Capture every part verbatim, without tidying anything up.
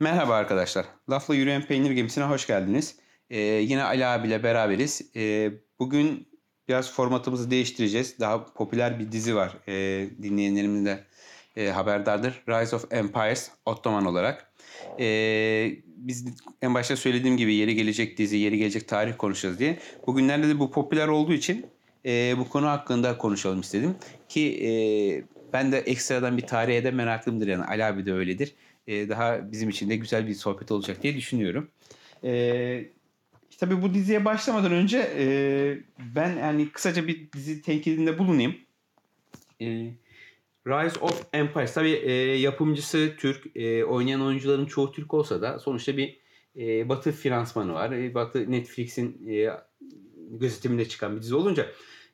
Merhaba arkadaşlar. Lafla yürüyen peynir gemisine hoş geldiniz. Ee, yine Ala abiyle beraberiz. Ee, bugün biraz formatımızı değiştireceğiz. Daha popüler bir dizi var. Ee, dinleyenlerimiz de e, haberdardır. Rise of Empires, Ottoman olarak. Ee, biz en başta söylediğim gibi yeri gelecek dizi, yeri gelecek tarih konuşacağız diye. Bugünlerde de bu popüler olduğu için e, bu konu hakkında konuşalım istedim. Ki e, ben de ekstradan bir tarihe de meraklımdır. Yani Ala abi de öyledir. Daha bizim için de güzel bir sohbet olacak diye düşünüyorum. Ee, tabii bu diziye başlamadan önce e, ben yani kısaca bir dizi tenkidinde bulunayım. Ee, Rise of Empires. Tabii e, yapımcısı Türk. E, oynayan oyuncuların çoğu Türk olsa da sonuçta bir e, Batı finansmanı var. E, Batı Netflix'in e, gözetiminde çıkan bir dizi olunca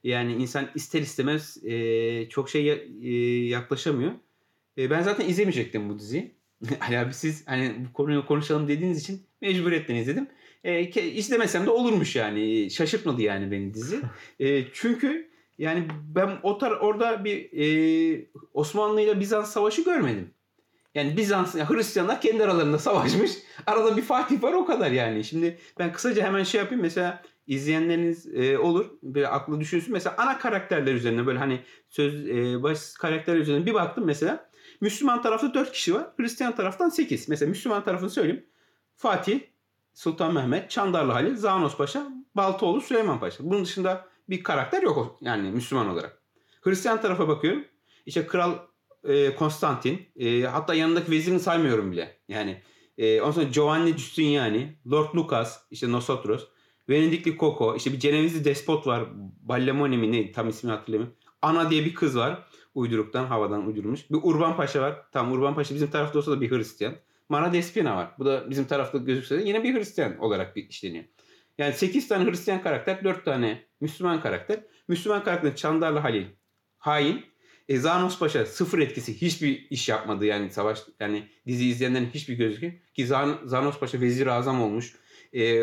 yani insan ister istemez e, çok şey e, yaklaşamıyor. E, ben zaten izlemeyecektim bu diziyi. Ali abi siz hani bu konuyu konuşalım dediğiniz için mecburiyetten izledim. E, ke, izlemesem de olurmuş yani. Şaşırtmadı yani beni dizi. E, çünkü yani ben o tar- orada bir e, Osmanlı ile Bizans savaşı görmedim. Yani Bizans, yani Hristiyanlar kendi aralarında savaşmış. Arada bir Fatih var, o kadar yani. Şimdi ben kısaca hemen şey yapayım. Mesela izleyenleriniz e, olur. Böyle aklı düşünsün. Mesela ana karakterler üzerine böyle hani söz e, baş karakterler üzerine bir baktım mesela. Müslüman tarafta dört kişi var. Hristiyan taraftan sekiz. Mesela Müslüman tarafını söyleyeyim. Fatih, Sultan Mehmet, Çandarlı Halil, Zanos Paşa, Baltaoğlu Süleyman Paşa. Bunun dışında bir karakter yok yani Müslüman olarak. Hristiyan tarafa bakıyorum. İşte Kral e, Konstantin. E, hatta yanındaki vezirini saymıyorum bile. Yani e, ondan sonra Giovanni Giustiniani, Lord Lucas, işte Nosotros, Venedikli Coco, işte bir Cenevizli despot var. Ballemoni mi neydi, tam ismini hatırlamıyorum. Ana diye bir kız var. Uyduruktan, havadan uydurmuş. Bir Urban Paşa var. Tam Urban Paşa bizim tarafta olsa da bir Hristiyan. Mara Despina var. Bu da bizim tarafta gözükse de yine bir Hristiyan olarak bir işleniyor. Yani sekiz tane Hristiyan karakter, dört tane Müslüman karakter. Müslüman karakter Çandarlı Halil hain. E, Zanos Paşa sıfır etkisi, hiçbir iş yapmadı yani savaş, yani dizi izleyenlerin hiçbir gözüküyor. Ki Zan- Zanos Paşa vezir-i azam olmuş. E, e,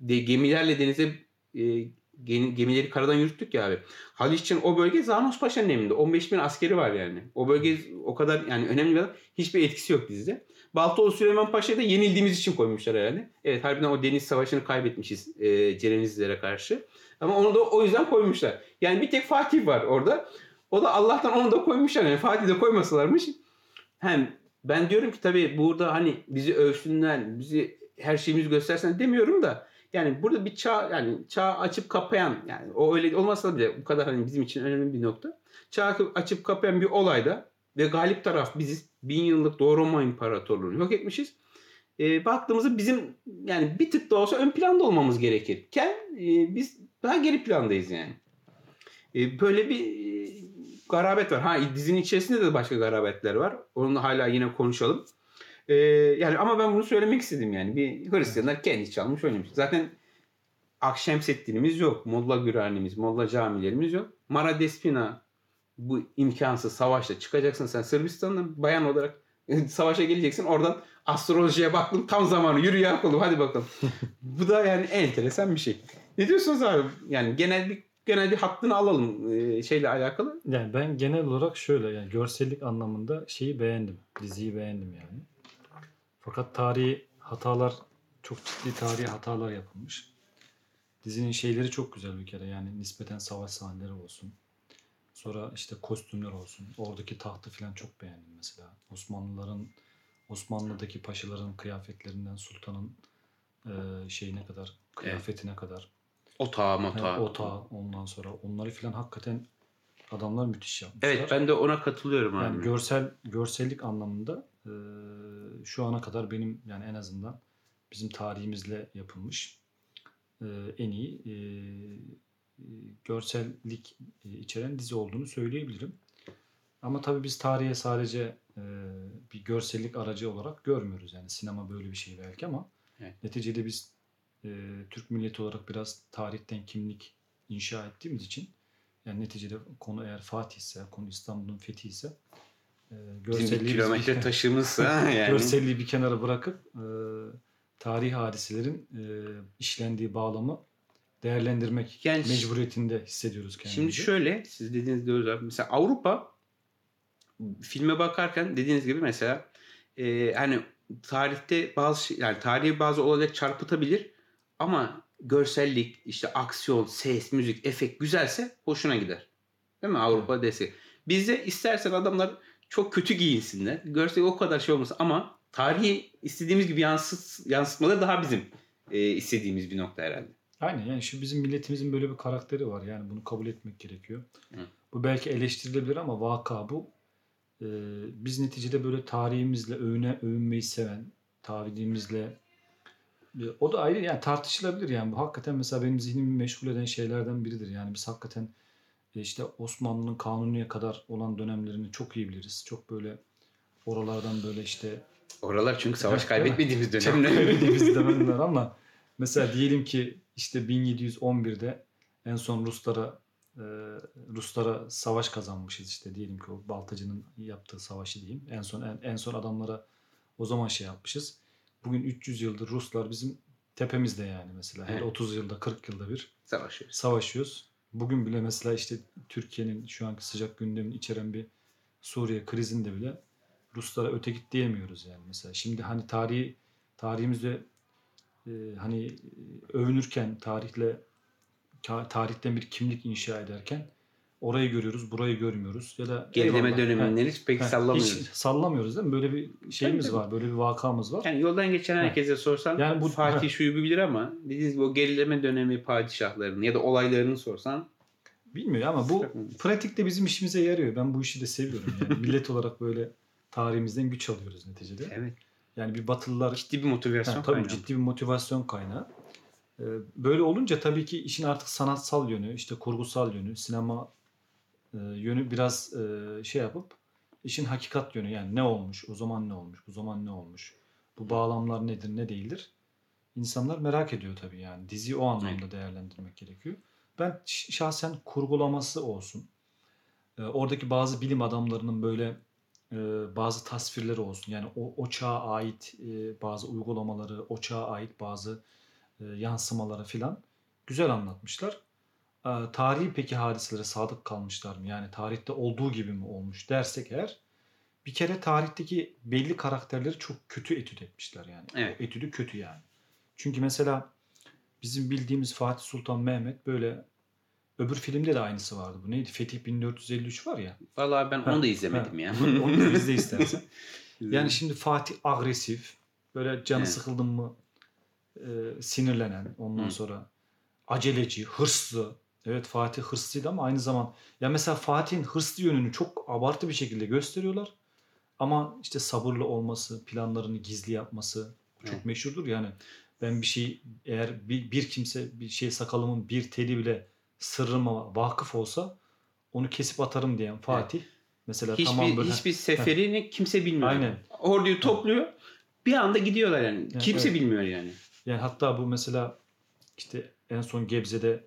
de, gemilerle denize e, gemileri karadan yürüttük ya abi. Haliç'in o bölge Zanos Paşa'nın emrinde. on beş bin askeri var yani. O bölge o kadar yani önemli bir, hiçbir etkisi yok dizide. Baltaoğlu Süleyman Paşa'yı da yenildiğimiz için koymuşlar herhalde. Evet, harbiden o deniz savaşını kaybetmişiz e, Cenevizlilere karşı. Ama onu da o yüzden koymuşlar. Yani bir tek Fatih var orada. O da Allah'tan onu da koymuşlar. Yani Fatih de koymasalarmış. Hem ben diyorum ki tabii burada hani bizi övsünler, bizi her şeyimizi göstersen demiyorum da yani burada bir çağ, yani çağ açıp kapayan, yani o öyle olmasa bile bu kadar hani bizim için önemli bir nokta. Çağ açıp kapayan bir olayda ve galip taraf biziz. Bin yıllık Doğu Roma İmparatorluğu'nu yok etmişiz. E, baktığımızda bizim yani bir tık da olsa ön planda olmamız gerekirken e, biz daha geri plandayız yani. E, böyle bir e, garabet var. Ha, dizinin içerisinde de başka garabetler var. Onu hala yine konuşalım. Ee, yani ama ben bunu söylemek istedim yani. Bir Hristiyanlar kendi çalmış oynamış. Zaten Akşemsettin'imiz yok. Molla Gürani'miz, Molla camilerimiz yok. Mara Despina bu imkansız savaşta çıkacaksın sen Sırbistan'dan bayan olarak savaşa geleceksin. Oradan astrolojiye baktım. Tam zamanı yürü yapalım. Hadi bakalım. Bu da yani enteresan bir şey. Ne diyorsunuz abi? Yani genel bir genel bir hattını alalım ee, şeyle alakalı. Yani ben genel olarak şöyle yani görsellik anlamında şeyi beğendim. Diziyi beğendim yani. Fakat tarihi hatalar, çok ciddi tarihi hatalar yapılmış. Dizinin şeyleri çok güzel bir kere yani nispeten savaş sahneleri olsun. Sonra işte kostümler olsun. Oradaki tahtı falan çok beğendim mesela. Osmanlıların, Osmanlı'daki paşaların kıyafetlerinden sultanın e, şeyine kadar, kıyafetine evet. kadar. Otağı, motağı. Otağı ondan sonra. Onları falan hakikaten adamlar müthiş yapmışlar. Evet, ben de ona katılıyorum abi. Yani görsel, görsellik anlamında Ee, şu ana kadar benim yani en azından bizim tarihimizle yapılmış e, en iyi e, görsellik içeren dizi olduğunu söyleyebilirim. Ama tabii biz tarihe sadece e, bir görsellik aracı olarak görmüyoruz. Yani sinema böyle bir şey belki ama evet. Neticede biz e, Türk milleti olarak biraz tarihten kimlik inşa ettiğimiz için yani neticede konu eğer Fatih ise, konu İstanbul'un fethi ise görselliği kilometre taşımızsa yani. Görselliği bir kenara bırakıp e, tarihi hadiselerin e, işlendiği bağlamı değerlendirmek yani mecburiyetinde hissediyoruz kendimizi. Şimdi şöyle siz dediğiniz diyoruz abi. Mesela Avrupa filme bakarken dediğiniz gibi mesela e, hani tarihte bazı yani tarihi bazı olaylar çarpıtabilir ama görsellik, işte aksiyon, ses, müzik, efekt güzelse hoşuna gider. Değil mi? Avrupa dese. Bizde istersen adamlar çok kötü giyinsinler. Görsellik o kadar şey olmasın ama tarihi istediğimiz gibi yansıt, yansıtmaları daha bizim e, istediğimiz bir nokta herhalde. Aynen, yani şu bizim milletimizin böyle bir karakteri var. Yani bunu kabul etmek gerekiyor. Hı. Bu belki eleştirilebilir ama vaka bu. Ee, biz neticede böyle tarihimizle övüne, övünmeyi seven, tarihimizle o da ayrı yani tartışılabilir yani. Bu hakikaten mesela benim zihnimi meşgul eden şeylerden biridir. Yani biz hakikaten işte Osmanlı'nın Kanuni'ye kadar olan dönemlerini çok iyi biliriz. Çok böyle oralardan böyle işte oralar çünkü savaş kaybetmediğimiz dönemler. Kaybetmediğimiz dönemler ama mesela diyelim ki işte bin yedi yüz on birde en son Ruslara e, Ruslara savaş kazanmışız işte diyelim ki o Baltacı'nın yaptığı savaşı diyeyim. En son en, en son adamlara o zaman şey yapmışız. Bugün üç yüz yıldır Ruslar bizim tepemizde yani mesela. Her evet. otuz yılda kırk yılda bir savaşıyoruz. savaşıyoruz. Bugün bile mesela işte Türkiye'nin şu anki sıcak gündemini içeren bir Suriye krizinde bile Ruslara öte git diyemiyoruz yani mesela. Şimdi hani tarihi tarihimizde e, hani övünürken tarihle tarihten bir kimlik inşa ederken orayı görüyoruz, burayı görmüyoruz ya da gerileme dönemleri hiç pek sallamıyoruz. Hiç sallamıyoruz değil mi? Böyle bir şeyimiz tabii var, böyle bir vakamız var. Yani yoldan geçen herkese sorsan yani bu Fatih şuyu bilir ama dediğiniz gibi o gerileme dönemi padişahlarının ya da olaylarını sorsan bilmiyor ama bu pratikte bizim işimize yarıyor. Ben bu işi de seviyorum yani. Millet olarak böyle tarihimizden güç alıyoruz neticede. Evet. Yani bir Batılılar ciddi bir motivasyon ha, tabii kaynağı. Ciddi bir motivasyon kaynağı. Böyle olunca tabii ki işin artık sanatsal yönü, işte kurgusal yönü, sinema yönü biraz şey yapıp işin hakikat yönü yani ne olmuş, o zaman ne olmuş, bu zaman ne olmuş, bu bağlamlar nedir, ne değildir. İnsanlar merak ediyor tabii yani. Diziyi o anlamda değerlendirmek gerekiyor. Ben şahsen kurgulaması olsun, oradaki bazı bilim adamlarının böyle bazı tasvirleri olsun. Yani o, o çağa ait bazı uygulamaları, o çağa ait bazı yansımaları filan güzel anlatmışlar. Tarihi peki hadiselere sadık kalmışlar mı? Yani tarihte olduğu gibi mi olmuş dersek eğer bir kere tarihteki belli karakterleri çok kötü etüt etmişler yani. Evet. Etüdü kötü yani. Çünkü mesela bizim bildiğimiz Fatih Sultan Mehmet böyle öbür filmde de aynısı vardı. Bu neydi? Fetih bin dört yüz elli üç var ya. Vallahi ben ha, onu da izlemedim ha, ya. Onu da izle istersen. Yani şimdi Fatih agresif, böyle canı evet. sıkıldın mı e, sinirlenen, ondan Hı. sonra aceleci, hırslı. Evet Fatih hırslıydı ama aynı zaman ya mesela Fatih'in hırslı yönünü çok abartı bir şekilde gösteriyorlar. Ama işte sabırlı olması, planlarını gizli yapması çok evet. meşhurdur. Yani ben bir şey eğer bir, bir kimse bir şey sakalımın bir teli bile sırrıma vakıf olsa onu kesip atarım diyen Fatih evet. mesela hiçbir, tamam böyle. Hiçbir seferini heh. kimse bilmiyor. Aynen. Orduyu topluyor. Heh. Bir anda gidiyorlar yani. yani kimse evet. bilmiyor yani. Yani hatta bu mesela işte en son Gebze'de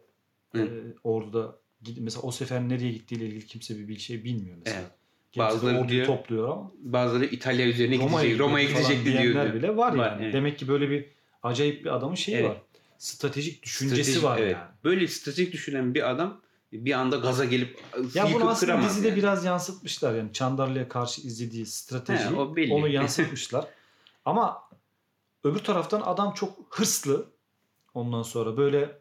e, orduda mesela o sefer nereye gittiğiyle ilgili kimse bir, bir şey bilmiyor mesela. Evet. Bazıları orduyu diyor, topluyor ama bazıları İtalya üzerine Roma gidecek, Roma'ya gidecekti diyor. Diyenler bile var, var yani. Evet. Demek ki böyle bir acayip bir adamın şeyi evet. var. Stratejik düşüncesi stratejik, var evet. yani. Böyle stratejik düşünen bir adam bir anda gaza gelip ya bunu aslında dizide yani. Biraz yansıtmışlar yani Çandarlı'ya karşı izlediği stratejiyi He, o onu yansıtmışlar. Ama öbür taraftan adam çok hırslı. Ondan sonra böyle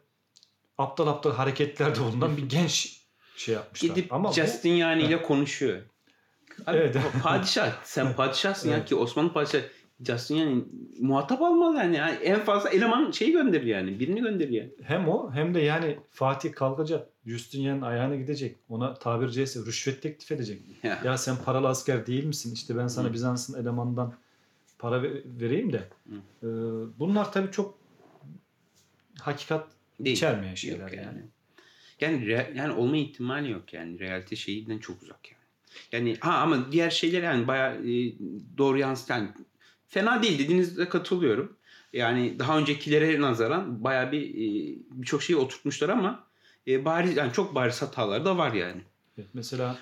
aptal aptal hareketler de ondan bir genç şey yapmışlar. Gidip ama Giustiniani ile konuşuyor. Abi, evet. Padişah sen padişahsın evet. ya ki Osmanlı padişahı Giustiniani muhatap almaz yani. yani. En fazla eleman şeyi gönderiyor yani. Birini gönderiyor. Hem o hem de yani Fatih kalkacak. Giustiniani'nin ayağına gidecek. Ona tabiri caizse rüşvet teklif edecek. Ya, ya sen paralı asker değil misin? İşte ben sana Hı. Bizans'ın elemanından para vereyim de. Hı. Bunlar tabii çok hakikat değil, içermeyen şeyler yani. Yani yani, re, yani olma ihtimali yok yani. Realite şeyinden çok uzak yani. Yani ha ama diğer şeyler yani bayağı e, doğru yansıtan yani, fena değil dediğinizde katılıyorum. Yani daha öncekilere nazaran bayağı bir e, birçok şeyi oturtmuşlar ama e, bariz yani çok bariz hatalar da var yani. Evet, mesela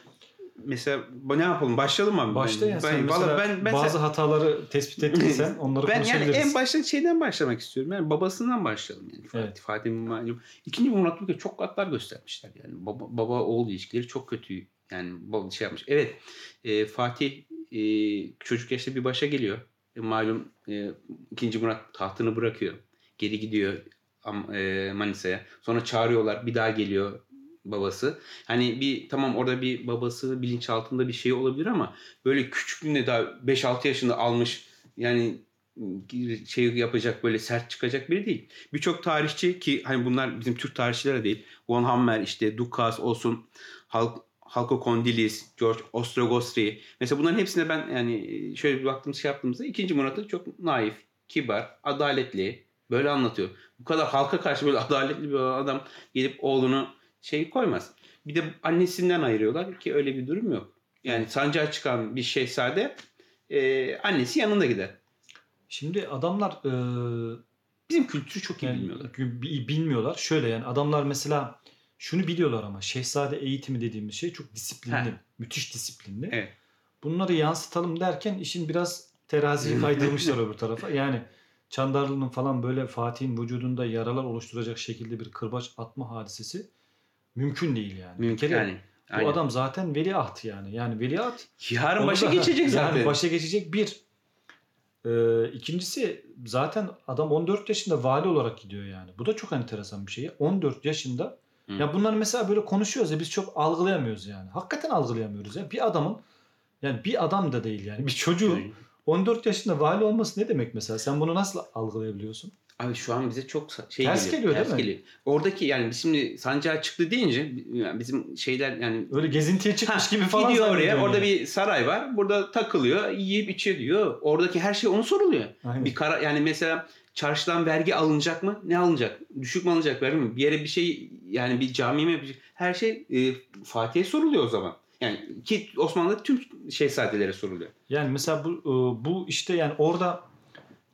Mesela ne yapalım? Başlayalım abi. Başlayalım. Ben, ben, ben, ben, bazı sen, hataları tespit ettiysen onları ben konuşabiliriz. Ben yani en başta şeyden başlamak istiyorum. Yani babasından başlayalım. Yani evet. Fatih, Fatih, İkinci Murat Lucas'a çok katlar göstermişler. Yani baba, baba oğul ilişkileri çok kötü. Yani baba şey yapmış. Evet. E, Fatih e, çocuk yaşta bir başa geliyor. E, malum e, İkinci Murat tahtını bırakıyor. Geri gidiyor e, Manisa'ya. Sonra çağırıyorlar, bir daha geliyor babası. Hani bir tamam orada bir babası bilinçaltında bir şey olabilir ama böyle küçüklüğünde daha beş altı yaşında almış yani şey yapacak, böyle sert çıkacak biri değil. Birçok tarihçi ki hani bunlar bizim Türk tarihçilere değil. Von Hammer, işte Dukas olsun, Halk, Halko Kondilis, George Ostrogostri. Mesela bunların hepsine ben yani şöyle bir baktığımız şey yaptığımızda İkinci Murat'ı çok naif, kibar, adaletli böyle anlatıyor. Bu kadar halka karşı böyle adaletli bir adam gelip oğlunu şey koymaz. Bir de annesinden ayırıyorlar ki öyle bir durum yok. Yani sancağa çıkan bir şehzade e, annesi yanında gider. Şimdi adamlar e, bizim kültürü çok iyi yani, bilmiyorlar. Bilmiyorlar. Şöyle yani adamlar mesela şunu biliyorlar ama şehzade eğitimi dediğimiz şey çok disiplinli. He. Müthiş disiplinli. Evet. Bunları yansıtalım derken işin biraz teraziyi kaydırmışlar öbür tarafa. Yani Çandarlı'nın falan böyle Fatih'in vücudunda yaralar oluşturacak şekilde bir kırbaç atma hadisesi mümkün değil yani. Mümkün bir kere, yani. Bu aynen. Adam zaten veliaht yani. Yani veliaht. Yarın başa da, geçecek zaten. Yani başa geçecek bir. Ee, ikincisi zaten adam on dört yaşında vali olarak gidiyor yani. Bu da çok enteresan bir şey. on dört yaşında. Hı. Ya bunları mesela böyle konuşuyoruz ya biz çok algılayamıyoruz yani. Hakikaten algılayamıyoruz ya. Bir adamın yani bir adam da değil yani bir çocuğu on dört yaşında vali olması ne demek mesela? Sen bunu nasıl algılayabiliyorsun? Abi şu an bize çok şey ters geliyor. Geliyor ters değil mi? Geliyor. Oradaki yani şimdi sancağa çıktı deyince yani bizim şeyler yani öyle gezintiye çıkmış ha, gibi falan gidiyor oraya. Orada yani. Bir saray var. Burada takılıyor, yiyip içiyor diyor. Oradaki her şey onu soruluyor. Aynen. Bir kara yani mesela çarşıdan vergi alınacak mı? Ne alınacak? Düşük mü alınacak? Vergi mi? Bir yere bir şey yani bir cami mi? Her şey e, Fatih'e soruluyor o zaman. Yani ki Osmanlı'da tüm şehzadelere soruluyor. Yani mesela bu bu işte yani orada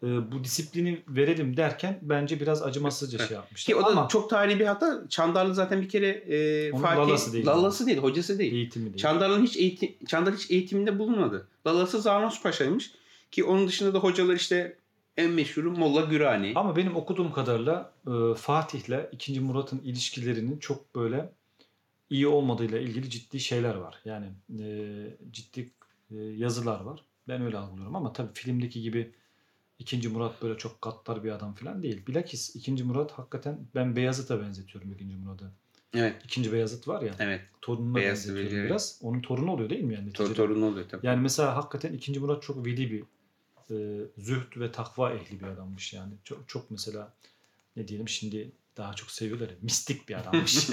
bu disiplini verelim derken bence biraz acımasızca evet. Şey yapmışlar. Ki o da ama çok tarihi bir hata. Çandarlı zaten bir kere e, Fatih lalası değil, lalası yani. Değil, hocası değil. Eğitimi değil. Çandarlı'nın hiç eğitim Çandarlı hiç eğitiminde bulunmadı. Lalası Zarnos Paşa'ymış ki onun dışında da hocalar işte en meşhuru Molla Gürani. Ama benim okuduğum kadarıyla e, Fatih'le ikinci. Murat'ın ilişkilerinin çok böyle iyi olmadığıyla ilgili ciddi şeyler var. Yani e, ciddi e, yazılar var. Ben öyle anlıyorum ama tabii filmdeki gibi İkinci Murat böyle çok gaddar bir adam falan değil. Bilakis İkinci Murat hakikaten ben Beyazıt'a benzetiyorum İkinci Murat'ı. Evet. İkinci Beyazıt var ya. Evet. Torununa Beyazıt benzetiyorum evet. Biraz. Onun torunu oluyor değil mi yani? Tor- torunu oluyor tabii. Yani mesela hakikaten İkinci Murat çok veli bir e, zühd ve takva ehli bir adammış yani. Çok, çok mesela ne diyelim şimdi daha çok seviyorlar ya, mistik bir adammış.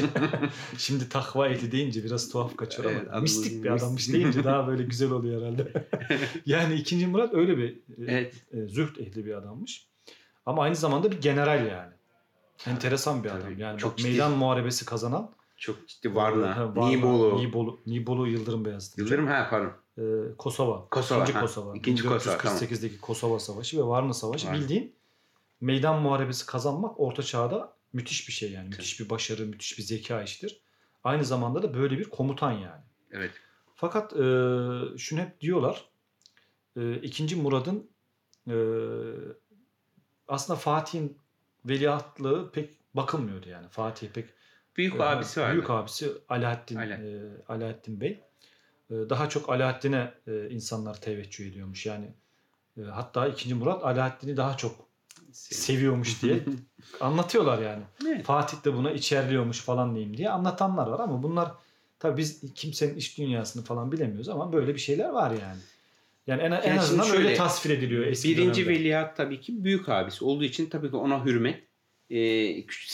Şimdi takva ehli deyince biraz tuhaf kaçıyor evet, ama mistik bir adammış deyince daha böyle güzel oluyor herhalde. Yani ikinci. Murat öyle bir evet. e, zühd ehli bir adammış. Ama aynı zamanda bir general yani. Enteresan bir adam. Tabii, yani çok meydan muharebesi kazanan. Çok ciddi Varna, ha, Varna Nibolu. Nibolu. Nibolu Yıldırım Beyazıt. Yıldırım ha pardon. E, Kosova. Kosova. İkinci ha, Kosova. İkinci Kosova. bin dört yüz kırk sekizdeki Kosova Savaşı ve Varna Savaşı Varna. Bildiğin meydan muharebesi kazanmak Orta Çağ'da müthiş bir şey yani. Evet. Müthiş bir başarı, müthiş bir zeka iştir. Aynı zamanda da böyle bir komutan yani. Evet. Fakat e, şunu hep diyorlar. E, İkinci Murad'ın e, aslında Fatih'in veliahtlığı pek bakılmıyordu yani. Fatih pek büyük e, abisi vardı. Büyük abisi Alaaddin Ala. e, Alaaddin Bey. E, daha çok Alaaddin'e e, insanlar teveccüh ediyormuş yani. E, hatta İkinci Murat Alaaddin'i daha çok seviyormuş diye anlatıyorlar yani. Evet. Fatih de buna içerliyormuş falan diyeyim diye anlatanlar var ama bunlar tabii biz kimsenin iç dünyasını falan bilemiyoruz ama böyle bir şeyler var yani. Yani en, yani en azından şöyle, öyle tasvir ediliyor eski birinci dönemde. Veliaht tabii ki büyük abisi olduğu için tabii ki ona hürmet e,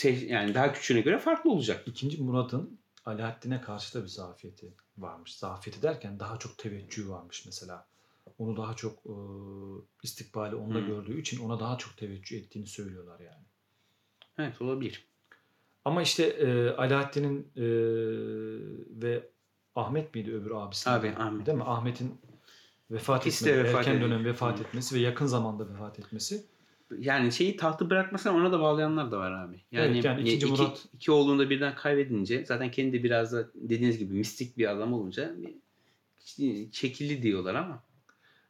yani daha küçüğüne göre farklı olacak. İkinci Murat'ın Alaaddin'e karşı da bir zafiyeti varmış. Zafiyeti derken daha çok teveccühü varmış mesela. Onu daha çok e, istikbali onda hmm. gördüğü için ona daha çok teveccüh ettiğini söylüyorlar yani. Evet olabilir. Ama işte e, Alaaddin'in e, ve Ahmet miydi öbür abisi? Abi de, Ahmet. Değil mi? Ahmet'in vefat etmesi, erken dönem vefat etmesi ve yakın zamanda vefat etmesi. Yani şeyi tahtı bırakmasına ona da bağlayanlar da var abi. Yani, evet, yani ikinci. Iki, Murat... iki oğlunu da birden kaybedince zaten kendi de biraz da dediğiniz gibi mistik bir adam olunca bir, çekili diyorlar ama.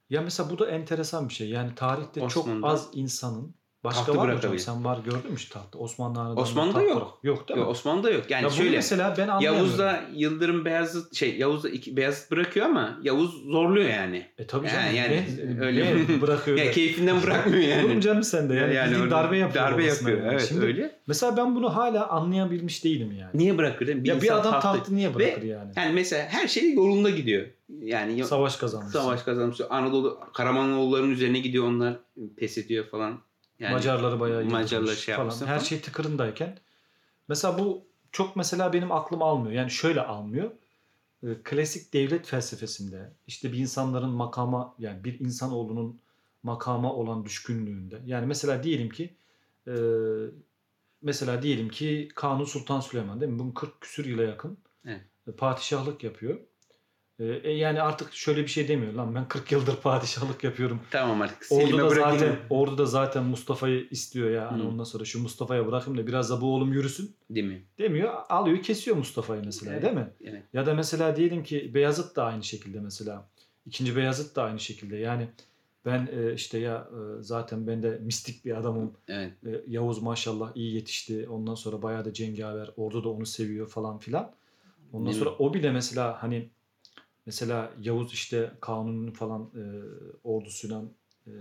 Ya mesela bu da enteresan bir şey. Yani tarihte Osmanlı'da çok az insanın Başka tahtı var mı hocam? Sen var gördün mü şu tahtı? Osmanlı Osmanlı'da tahtları. yok. Yok değil mi? Yok, Osmanlı'da yok. Yani ya şöyle. Mesela ben Yavuz'da Yıldırım Beyazıt şey Yavuz'da iki, Beyazıt bırakıyor ama Yavuz zorluyor yani. E tabii canım. Yani, yani ne, öyle ne bırakıyor. Ya keyfinden bırakmıyor yani. Oğlum canım sen de yani, yani darbe yapıyor. Darbe yapıyor. Yani. Evet şimdi, öyle. Mesela ben bunu hala anlayabilmiş değilim yani. Niye bırakır değil mi? Bir, ya bir adam tahtı, tahtı niye bırakır ve, yani? Yani mesela her şey yolunda gidiyor. Yani savaş kazanmış. Savaş kazanmış. Anadolu Karamanoğulların üzerine gidiyor, onlar pes ediyor falan. Yani Macarları bayağı Macarlar şey falan. falan. Her şey tıkırındayken. Mesela bu çok mesela benim aklım almıyor. Yani şöyle almıyor. Klasik devlet felsefesinde işte bir insanların makama, yani bir insanoğlunun makama olan düşkünlüğünde. Yani mesela diyelim ki mesela diyelim ki Kanuni Sultan Süleyman değil mi? Bunun kırk küsür yıla yakın evet. padişahlık yapıyor. E yani artık şöyle bir şey demiyor lan, ben kırk yıldır padişahlık yapıyorum. Tamam artık. Ordu da zaten ordu da zaten Mustafa'yı istiyor ya. Hani ondan sonra şu Mustafa'ya bırakayım da biraz da bu oğlum yürüsün. Değil mi? Demiyor. Alıyor, kesiyor Mustafa'yı mesela, evet. değil mi? Evet. Ya da mesela diyelim ki Beyazıt da aynı şekilde mesela. İkinci Beyazıt da aynı şekilde. Yani ben işte ya zaten ben de mistik bir adamım. Evet. Yavuz maşallah iyi yetişti. Ondan sonra bayağı da cengaver. Ordu da onu seviyor falan filan. Ondan değil sonra mi? O bile mesela hani mesela Yavuz işte Kanun'un falan e, ordusuyla e,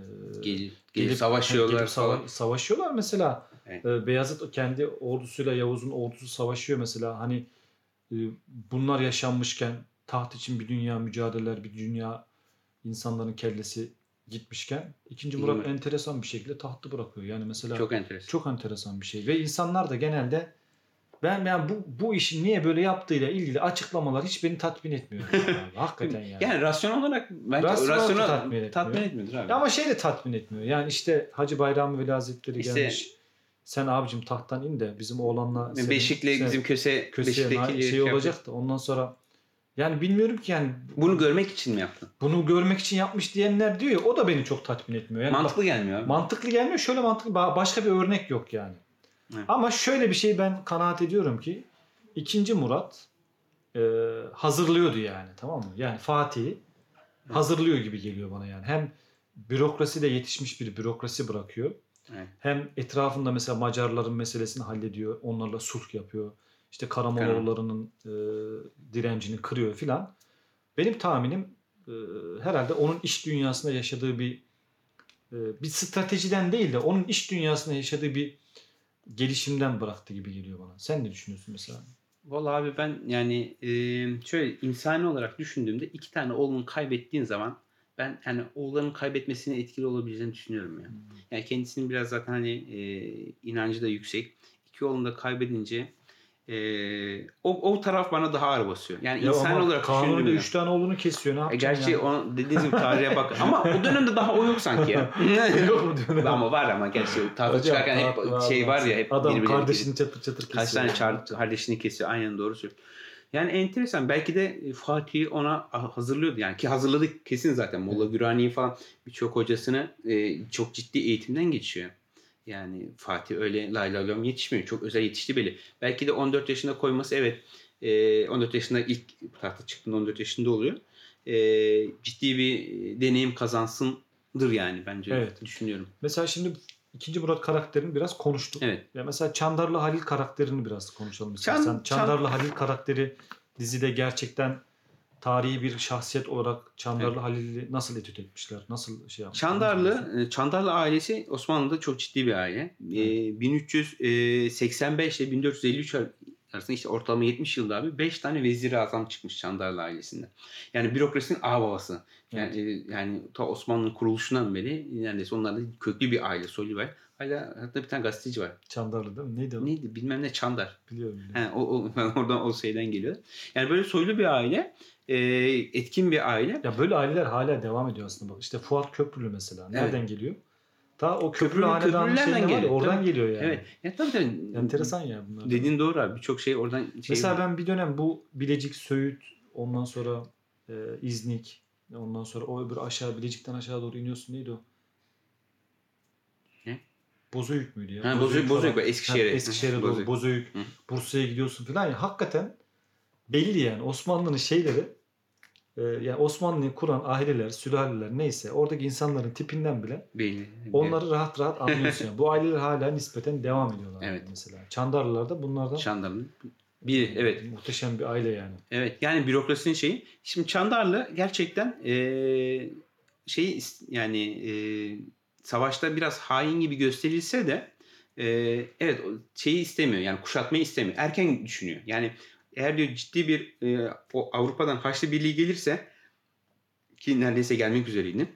gelip, gelip savaşıyorlar gelip sava- falan. Savaşıyorlar mesela. Evet. E, Beyazıt kendi ordusuyla Yavuz'un ordusu savaşıyor mesela. Hani e, bunlar yaşanmışken, taht için bir dünya mücadeleler, bir dünya insanların kellesi gitmişken İkinci Murat enteresan bir şekilde tahtı bırakıyor. Yani mesela çok enteresan. Çok enteresan bir şey ve insanlar da genelde Ben yani bu bu işin niye böyle yaptığıyla ilgili açıklamalar hiç beni tatmin etmiyor. Yani. Hakikaten yani. Yani rasyonel olarak bence rasyonel, rasyonel tatmin etmiyor. Tatmin etmiyordur abi. Ya ama şey de tatmin etmiyor. Yani işte Hacı Bayram Veli Hazretleri işte, gelmiş. Sen abicim tahttan in de bizim oğlanla senin, Beşik'le sen, bizim köse Beşik'teki şey olacak da ondan sonra yani bilmiyorum ki yani. Bunu görmek için mi yaptın? Bunu görmek için yapmış diyenler diyor ya, o da beni çok tatmin etmiyor. Yani mantıklı bak, gelmiyor abi. Mantıklı gelmiyor. Şöyle mantıklı başka bir örnek yok yani. Evet. Ama şöyle bir şey ben kanaat ediyorum ki ikinci Murat e, hazırlıyordu yani, tamam mı? Yani Fatih'i evet. hazırlıyor gibi geliyor bana yani. Hem bürokrasiyle yetişmiş bir bürokrasi bırakıyor. Evet. Hem etrafında mesela Macarların meselesini hallediyor. Onlarla sulh yapıyor. İşte Karamoğullarının e, direncini kırıyor filan. Benim tahminim e, herhalde onun iş dünyasında yaşadığı bir e, bir stratejiden değil de onun iş dünyasında yaşadığı bir gelişimden bıraktı gibi geliyor bana. Sen ne düşünüyorsun mesela? Vallahi abi ben yani şöyle insani olarak düşündüğümde iki tane oğlunu kaybettiğin zaman ben yani oğulların kaybetmesine etkili olabileceğini düşünüyorum ya. Yani. Hmm. Yani kendisinin biraz zaten hani inancı da yüksek. İki oğlunu da kaybedince o o taraf bana daha ağır basıyor. Yani ya insan olarak düşündüğümde üç tane oğlunu kesiyor, ne yapacaksın? E gerçi yani? Onu dediğiniz gibi tarihe bak ama o dönemde daha o yok sanki ya. Yok mu diyorsun? Ama var ama gerçi tahta çıkarken hep var, şey var ya, hep adam kardeşini çatır çatır kesiyor. Kaç tane çar- kardeşini kesiyor, aynen doğru söylüyorsun. Yani enteresan, belki de Fatih ona hazırlıyordu yani, ki hazırladık kesin zaten. Molla Gürani'yi falan birçok hocasını çok ciddi eğitimden geçiyor. Yani Fatih öyle lay lay lom yetişmiyor. Çok özel yetişti belli. Belki de on dört yaşında koyması, evet. on dört yaşında ilk tahta çıktığında on dört yaşında oluyor. Ciddi bir deneyim kazansındır yani bence, evet. düşünüyorum. Mesela şimdi ikinci Murat karakterini biraz konuştuk. Evet. Ya mesela Çandarlı Halil karakterini biraz konuşalım. Çan, Sen Çandarlı Çan... Halil karakteri dizide gerçekten tarihi bir şahsiyet olarak Çandarlı evet. Halil'i nasıl etüt etmişler? Nasıl şey yapmışlar? Çandarlı, Çandarlı ailesi Osmanlı'da çok ciddi bir aile. Evet. Ee, bin üç yüz seksen beş ile bin dört yüz elli üç arasında işte ortalama yetmiş yılda abi beş tane vezir-i azam çıkmış Çandarlı ailesinden. Yani bürokrasinin ağababası. Yani, evet. e, yani ta Osmanlı'nın kuruluşundan beri neredeyse onlar da köklü bir aile, soylu var. Hala hatta bir tane gazeteci var. Çandarlı değil mi? Neydi o? Neydi? Bilmem ne Çandar. Biliyorum. biliyorum. He, o, o, oradan o şeyden geliyor. Yani böyle soylu bir aile. Etkin bir aile. Ya böyle aileler hala devam ediyor aslında. Bak işte Fuat Köprülü mesela. Nereden evet. geliyor? Ta o Köprülü hanedanı şeyden geliyor. Var ya, oradan tabii. geliyor yani. Evet. Ya tabii tabii. Enteresan ya bunlar. Dediğin doğru abi. Birçok şey oradan. Şey mesela var. Ben bir dönem bu Bilecik, Söğüt, ondan sonra e, İznik, ondan sonra o öbür aşağı Bilecik'ten aşağı doğru iniyorsun. Neydi o? Ne? Bozüyük müydü ya? Ha, Bozüyük, Bozüyük. Eskişehir'e. Eskişehir'e doğru. Bozüyük. Bursa'ya gidiyorsun falan ya. Hakikaten belli yani Osmanlı'nın şeyleri e, yani Osmanlı'yı kuran aileler, sülaleler neyse oradaki insanların tipinden bile Beyni, onları evet. rahat rahat anlıyorsun. Yani. Bu aileler hala nispeten devam ediyorlar evet. mesela. Çandarlılar da bunlardan. Çandarlı biri evet. Muhteşem bir aile yani. Evet yani bürokrasinin şeyi. Şimdi Çandarlı gerçekten ee, şey yani ee, savaşta biraz hain gibi gösterilse de e, evet şeyi istemiyor yani kuşatmayı istemiyor. Erken düşünüyor. Yani eğer diyor ciddi bir e, o Avrupa'dan Haçlı Birliği gelirse ki neredeyse gelmek üzereydi.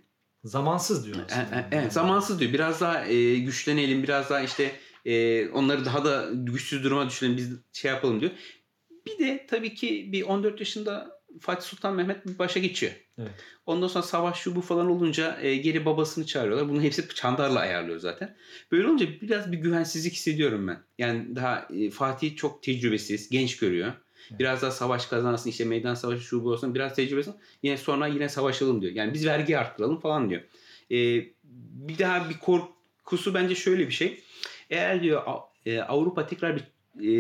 Zamansız diyor aslında. E, e, evet yani. Zamansız diyor. Biraz daha e, güçlenelim. Biraz daha işte e, onları daha da güçsüz duruma düşürelim. Biz şey yapalım diyor. Bir de tabii ki bir on dört yaşında Fatih Sultan Mehmet bir başa geçiyor. Evet. Ondan sonra savaş şu bu falan olunca e, geri babasını çağırıyorlar. Bunun hepsi Çandarlı ayarlıyor zaten. Böyle olunca biraz bir güvensizlik hissediyorum ben. Yani daha e, Fatih çok tecrübesiz, genç görüyor. Evet. Biraz daha savaş kazansın işte meydan savaşı şu bu olsun biraz tecrübesiz. Yine sonra yine savaşalım diyor. Yani biz vergi arttıralım falan diyor. E, bir daha bir korkusu bence şöyle bir şey. Eğer diyor e, Avrupa tekrar bir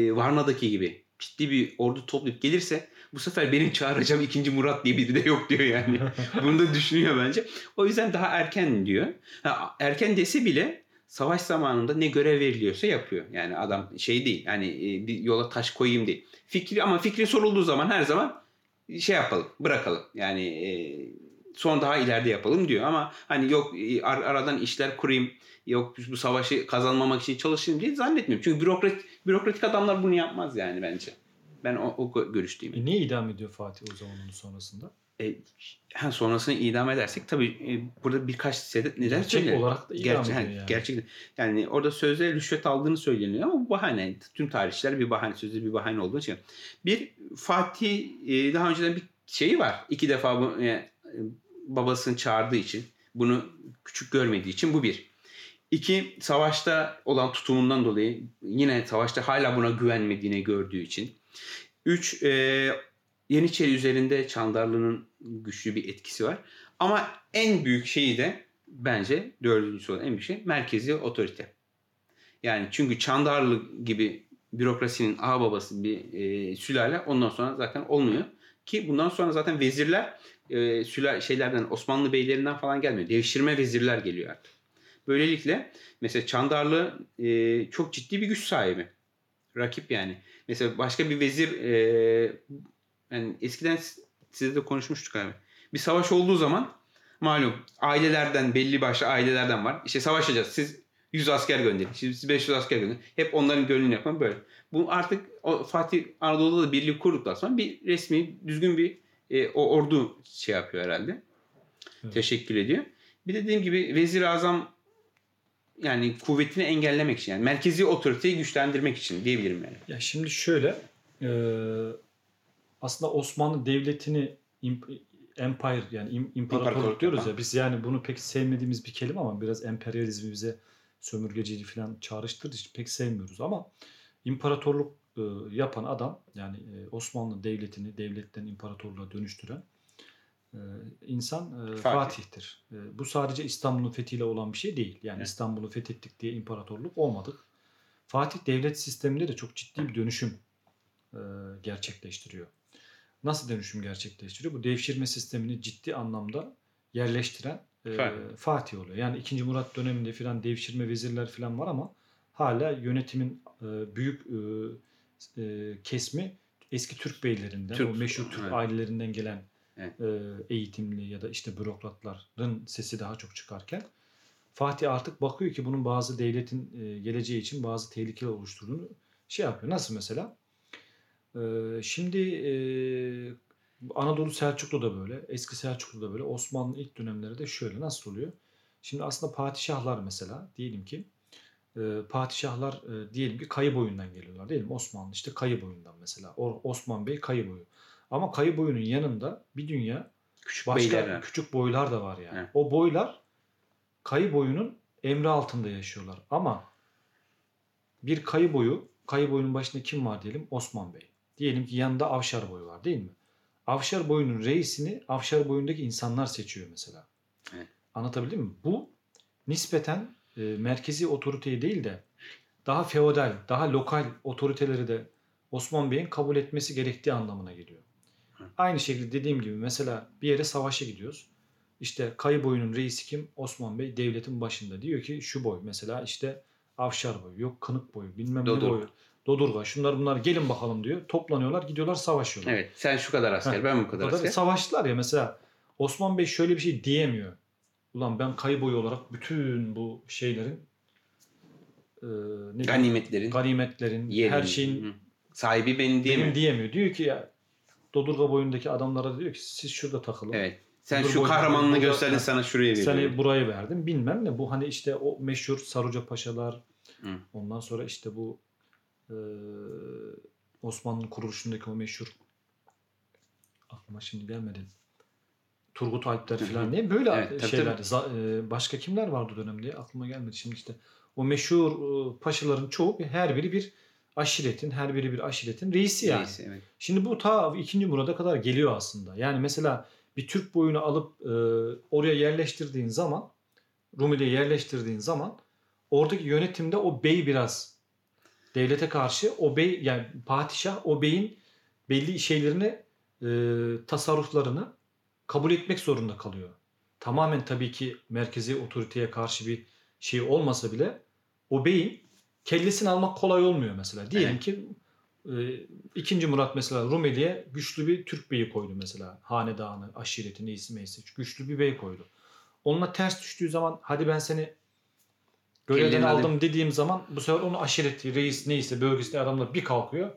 e, Varna'daki gibi ciddi bir ordu toplayıp gelirse bu sefer benim çağıracağım İkinci Murat diye biri de yok diyor yani. Bunu da düşünüyor bence. O yüzden daha erken diyor. Ha, erken dese bile savaş zamanında ne görev veriliyorsa yapıyor. Yani adam şey değil. Yani e, bir yola taş koyayım değil. Fikri ama fikri sorulduğu zaman her zaman şey yapalım, bırakalım. Yani e, son daha ileride yapalım diyor ama hani yok ar- aradan işler kurayım. Yok bu savaşı kazanmamak için çalışayım diye zannetmiyorum. Çünkü bürokrat bürokratik adamlar bunu yapmaz yani bence. Ben o, o görüşteyim. E niye idam ediyor Fatih o zamanın sonrasında? E, yani sonrasını idam edersek tabii e, burada birkaç sedet neden gerçek söylüyor. Olarak da idam ediyor yani. yani. Gerçekten. Yani orada sözde rüşvet aldığını söyleniyor ama bu bahane. Tüm tarihçiler bir bahane, sözde bir bahane olduğu için. Bir Fatih e, daha önceden bir şeyi var. İki defa bu, e, babasını çağırdığı için bunu küçük görmediği için bu bir. İki, savaşta olan tutumundan dolayı yine savaşta hala buna güvenmediğini gördüğü için. Üç, e, Yeniçeri üzerinde Çandarlı'nın güçlü bir etkisi var. Ama en büyük şeyi de bence dördüncüsü olan en büyük şey merkezi otorite. Yani çünkü Çandarlı gibi bürokrasinin ağababası bir e, sülale ondan sonra zaten olmuyor. Ki bundan sonra zaten vezirler e, sülale, şeylerden Osmanlı beylerinden falan gelmiyor. Devşirme vezirler geliyor artık. Böylelikle mesela Çandarlı e, çok ciddi bir güç sahibi. Rakip yani. Mesela başka bir vezir e, yani eskiden sizle de konuşmuştuk galiba. Bir savaş olduğu zaman malum ailelerden belli başlı ailelerden var. İşte savaşacağız. Siz yüz asker gönderin. Siz beş yüz asker gönderin. Hep onların gönlünü yapan böyle. Bu artık o, Fatih Anadolu'da da birlik kurduktan sonra bir resmi düzgün bir e, o ordu şey yapıyor herhalde. Evet. Teşekkür ediyor. Bir de dediğim gibi Vezir-i Azam yani kuvvetini engellemek için yani merkezi otoriteyi güçlendirmek için diyebilirim yani. Ya şimdi şöyle e, aslında Osmanlı Devleti'ni imp- empire yani im- imparatorluk diyoruz yapan. Ya biz yani bunu pek sevmediğimiz bir kelime ama biraz emperyalizmi bize sömürgeciliği falan çağrıştırdığı için pek sevmiyoruz ama imparatorluk e, yapan adam yani e, Osmanlı Devleti'ni devletten imparatorluğa dönüştüren İnsan Fatih. Fatih'tir. Bu sadece İstanbul'un fethiyle olan bir şey değil. Yani evet. İstanbul'u fethettik diye imparatorluk olmadık. Fatih devlet sisteminde de çok ciddi bir dönüşüm gerçekleştiriyor. Nasıl dönüşüm gerçekleştiriyor? Bu devşirme sistemini ciddi anlamda yerleştiren Fatih, Fatih oluyor. Yani ikinci. Murat döneminde filan devşirme vezirler filan var ama hala yönetimin büyük kesmi eski Türk beylerinden, Türk. O meşhur Türk evet. ailelerinden gelen evet. eğitimli ya da işte bürokratların sesi daha çok çıkarken Fatih artık bakıyor ki bunun bazı devletin geleceği için bazı tehlikeler oluşturduğunu şey yapıyor. Nasıl mesela? Şimdi Anadolu Selçuklu da böyle, eski Selçuklu da böyle, Osmanlı ilk dönemleri de şöyle nasıl oluyor? Şimdi aslında padişahlar mesela diyelim ki padişahlar diyelim ki Kayı boyundan geliyorlar diyelim Osmanlı işte Kayı boyundan mesela Osman Bey Kayı boyu. Ama Kayı boyunun yanında bir dünya küçük başka beyler, küçük boylar da var yani. He. O boylar Kayı boyunun emri altında yaşıyorlar. Ama bir Kayı boyu, Kayı boyunun başında kim var diyelim? Osman Bey. Diyelim ki yanında Avşar boyu var değil mi? Avşar boyunun reisini Avşar boyundaki insanlar seçiyor mesela. He. Anlatabildim mi? Bu nispeten e, merkezi otoriteyi değil de daha feodal, daha lokal otoriteleri de Osman Bey'in kabul etmesi gerektiği anlamına geliyor. Aynı şekilde dediğim gibi mesela bir yere savaşa gidiyoruz. İşte kayı boyunun reisi kim? Osman Bey devletin başında. Diyor ki şu boy mesela işte Avşar boyu, yok Kınık boyu, bilmem Dodur. ne boyu. Dodurga, şunlar bunlar gelin bakalım diyor. Toplanıyorlar, gidiyorlar, savaşıyorlar. Evet, sen şu kadar asker, Heh, ben bu kadar, kadar asker. Savaştılar ya mesela. Osman Bey şöyle bir şey diyemiyor. Ulan ben kayı boyu olarak bütün bu şeylerin e, ne ganimetlerin, ganimetlerin yerin, her şeyin hı. sahibi benim diyemiyor. Benim diyemiyor. Diyor ki ya Dodurga boyundaki adamlara diyor ki siz şurada takılın. Evet. Sen Dodurga şu kahramanını gösterdin da, sana şuraya veriyorum. Seni burayı verdim. Bilmem ne. Bu hani işte o meşhur Saruca Paşalar. Hı. Ondan sonra işte bu Ee, Osmanlı'nın kuruluşundaki o meşhur, aklıma şimdi gelmedi, Turgut Alpler falan diye böyle evet, şeyler. Za- başka kimler vardı o dönemde? Aklıma gelmedi şimdi işte. O meşhur e, paşaların çoğu, her biri bir aşiretin, her biri bir aşiretin reisi yani. Reisi, evet. Şimdi bu ta ikinci Murat'a kadar geliyor aslında. Yani mesela bir Türk boyunu alıp e, oraya yerleştirdiğin zaman, Rumeli'ye yerleştirdiğin zaman oradaki yönetimde o bey biraz devlete karşı o bey, yani padişah o beyin belli şeylerini, e, tasarruflarını kabul etmek zorunda kalıyor. Tamamen tabii ki merkezi otoriteye karşı bir şey olmasa bile o beyin kellesini almak kolay olmuyor mesela. Diyelim evet. ki ikinci. E, Murat mesela Rumeli'ye güçlü bir Türk beyi koydu mesela. Hanedanı, aşiretini, neyse neyse güçlü bir bey koydu. Onunla ters düştüğü zaman hadi ben seni görevden aldım alayım. dediğim zaman bu sefer onu aşireti, reis neyse bölgesinde adamlar bir kalkıyor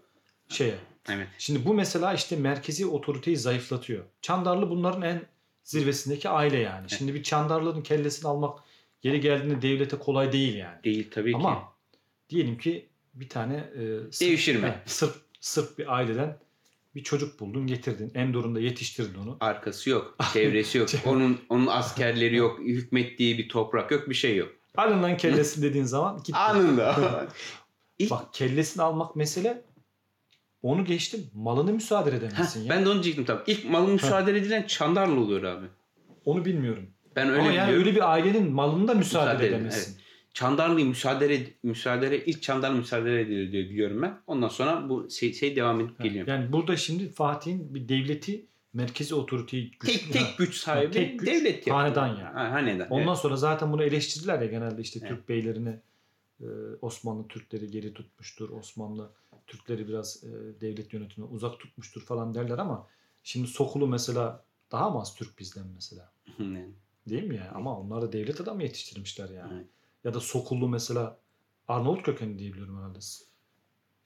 şeye. Evet. Şimdi bu mesela işte merkezi otoriteyi zayıflatıyor. Çandarlı bunların en zirvesindeki aile yani. Evet. Şimdi bir Çandarlı'nın kellesini almak geri geldiğinde devlete kolay değil yani. Değil tabii Ama ki. Ama diyelim ki bir tane e, Sırp, Değişir mi? E, Sırp, Sırp bir aileden bir çocuk buldun, getirdin. Endor'unda yetiştirdin onu. Arkası yok, çevresi yok. onun onun askerleri yok, hükmettiği bir toprak yok, bir şey yok. Anından kellesini dediğin zaman gitti. Anında. Bak kellesini almak mesele, onu geçtim, malını müsaade edemezsin. Heh, ben de onu diyecektim tabii. İlk malını müsaade edilen Çandarlı oluyor abi. Onu bilmiyorum. Ben öyle Ama yani öyle bir ailenin malını da müsaade, müsaade edemezsin. Evet. Çandarlı'yı müsaade müsaade ilk Çandarlı müsaade edilir diye biliyorum ben. Ondan sonra bu şey, şey devam edip geliyor. Yani burada şimdi Fatih'in bir devleti, merkezi otoriteyi güç, tek tek güç sahibi yani tek güç, devlet yapıyor. Hanedan yani. Ha, hanedan, Ondan evet. sonra zaten bunu eleştirdiler ya genelde işte evet. Türk beylerini e, Osmanlı Türkleri geri tutmuştur. Osmanlı Türkleri biraz e, devlet yönetimine uzak tutmuştur falan derler ama şimdi Sokulu mesela daha mı az Türk bizden mesela? Değil mi yani? Ama onlar da devlet adamı yetiştirmişler yani. Evet. Ya da Sokulu mesela Arnavut kökenli diyebiliyorum herhalde.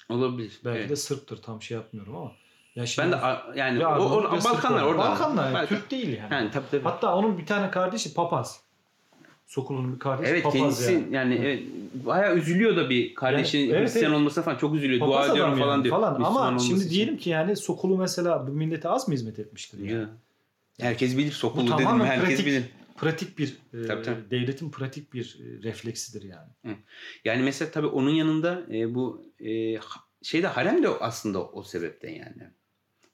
Olabilir. Belki evet. de Sırp'tır, tam şey yapmıyorum ama. Ya ben de yani ya o, o, Balkanlar orada. Balkanlar yani, Türk değil yani. yani tabii, tabii. Hatta onun bir tane kardeşi papaz. Sokulu'nun bir kardeşi evet, papaz kendisi, yani. yani evet kendisi bayağı üzülüyor da bir kardeşin yani, evet, Hristiyan evet. olmasına falan çok üzülüyor. Papaz dua ediyorum yani, falan diyor. Falan. Ama şimdi için. diyelim ki yani Sokulu mesela bu millete az mı hizmet etmiştir? Yani? Ya. Herkes bilir Sokulu bu dedim. Herkes pratik, bilir. Pratik bir e, tabii, tabii. devletin pratik bir refleksidir yani. Hı. Yani mesela tabii onun yanında e, bu e, şeyde harem de aslında o sebepten yani.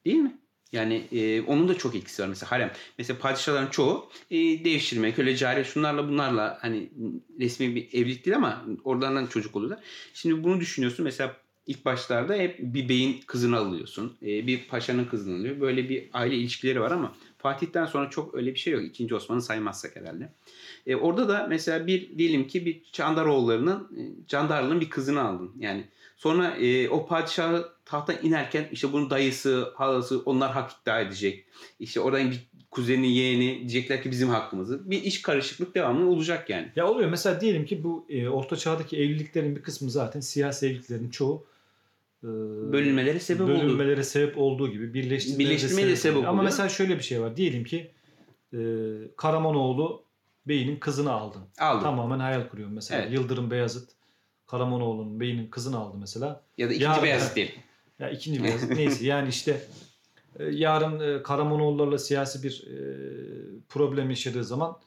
Değil mi? Yani e, onun da çok etkisi var mesela harem. Mesela padişahların çoğu e, devşirme, köle, cariye şunlarla bunlarla hani resmi bir evlilik değil ama oradan çocuk oluyorlar. Şimdi bunu düşünüyorsun mesela ilk başlarda hep bir beyin kızını alıyorsun. E, bir paşanın kızını alıyor. Böyle bir aile ilişkileri var ama Fatih'ten sonra çok öyle bir şey yok. İkinci Osman'ı saymazsak herhalde. E, orada da mesela bir diyelim ki bir Çandaroğulları'nın, Çandarlı'nın bir kızını aldın. Yani sonra e, o padişah tahttan inerken işte bunun dayısı, halası onlar hak iddia edecek. İşte oradan bir kuzeni, yeğeni diyecekler ki bizim hakkımızı. Bir iş karışıklık devamlı olacak yani. Ya oluyor mesela diyelim ki bu e, Orta Çağ'daki evliliklerin bir kısmı zaten siyasi evliliklerin çoğu e, bölünmelere sebep oldu. Bölünmelere sebep olduğu gibi birleştirmelere sebep, sebep oluyor. Ama mesela şöyle bir şey var. Diyelim ki e, Karamanoğlu beyinin kızını aldın. Aldım. Tamamen hayal kuruyorum mesela. Evet. Yıldırım Beyazıt Karamanoğlu'nun beyinin kızını aldı mesela. Ya da ikinci yarın, Beyazıt değil. Ya ikinci Beyazıt neyse yani işte yarın Karamanoğullarla siyasi bir e, problem yaşadığı zaman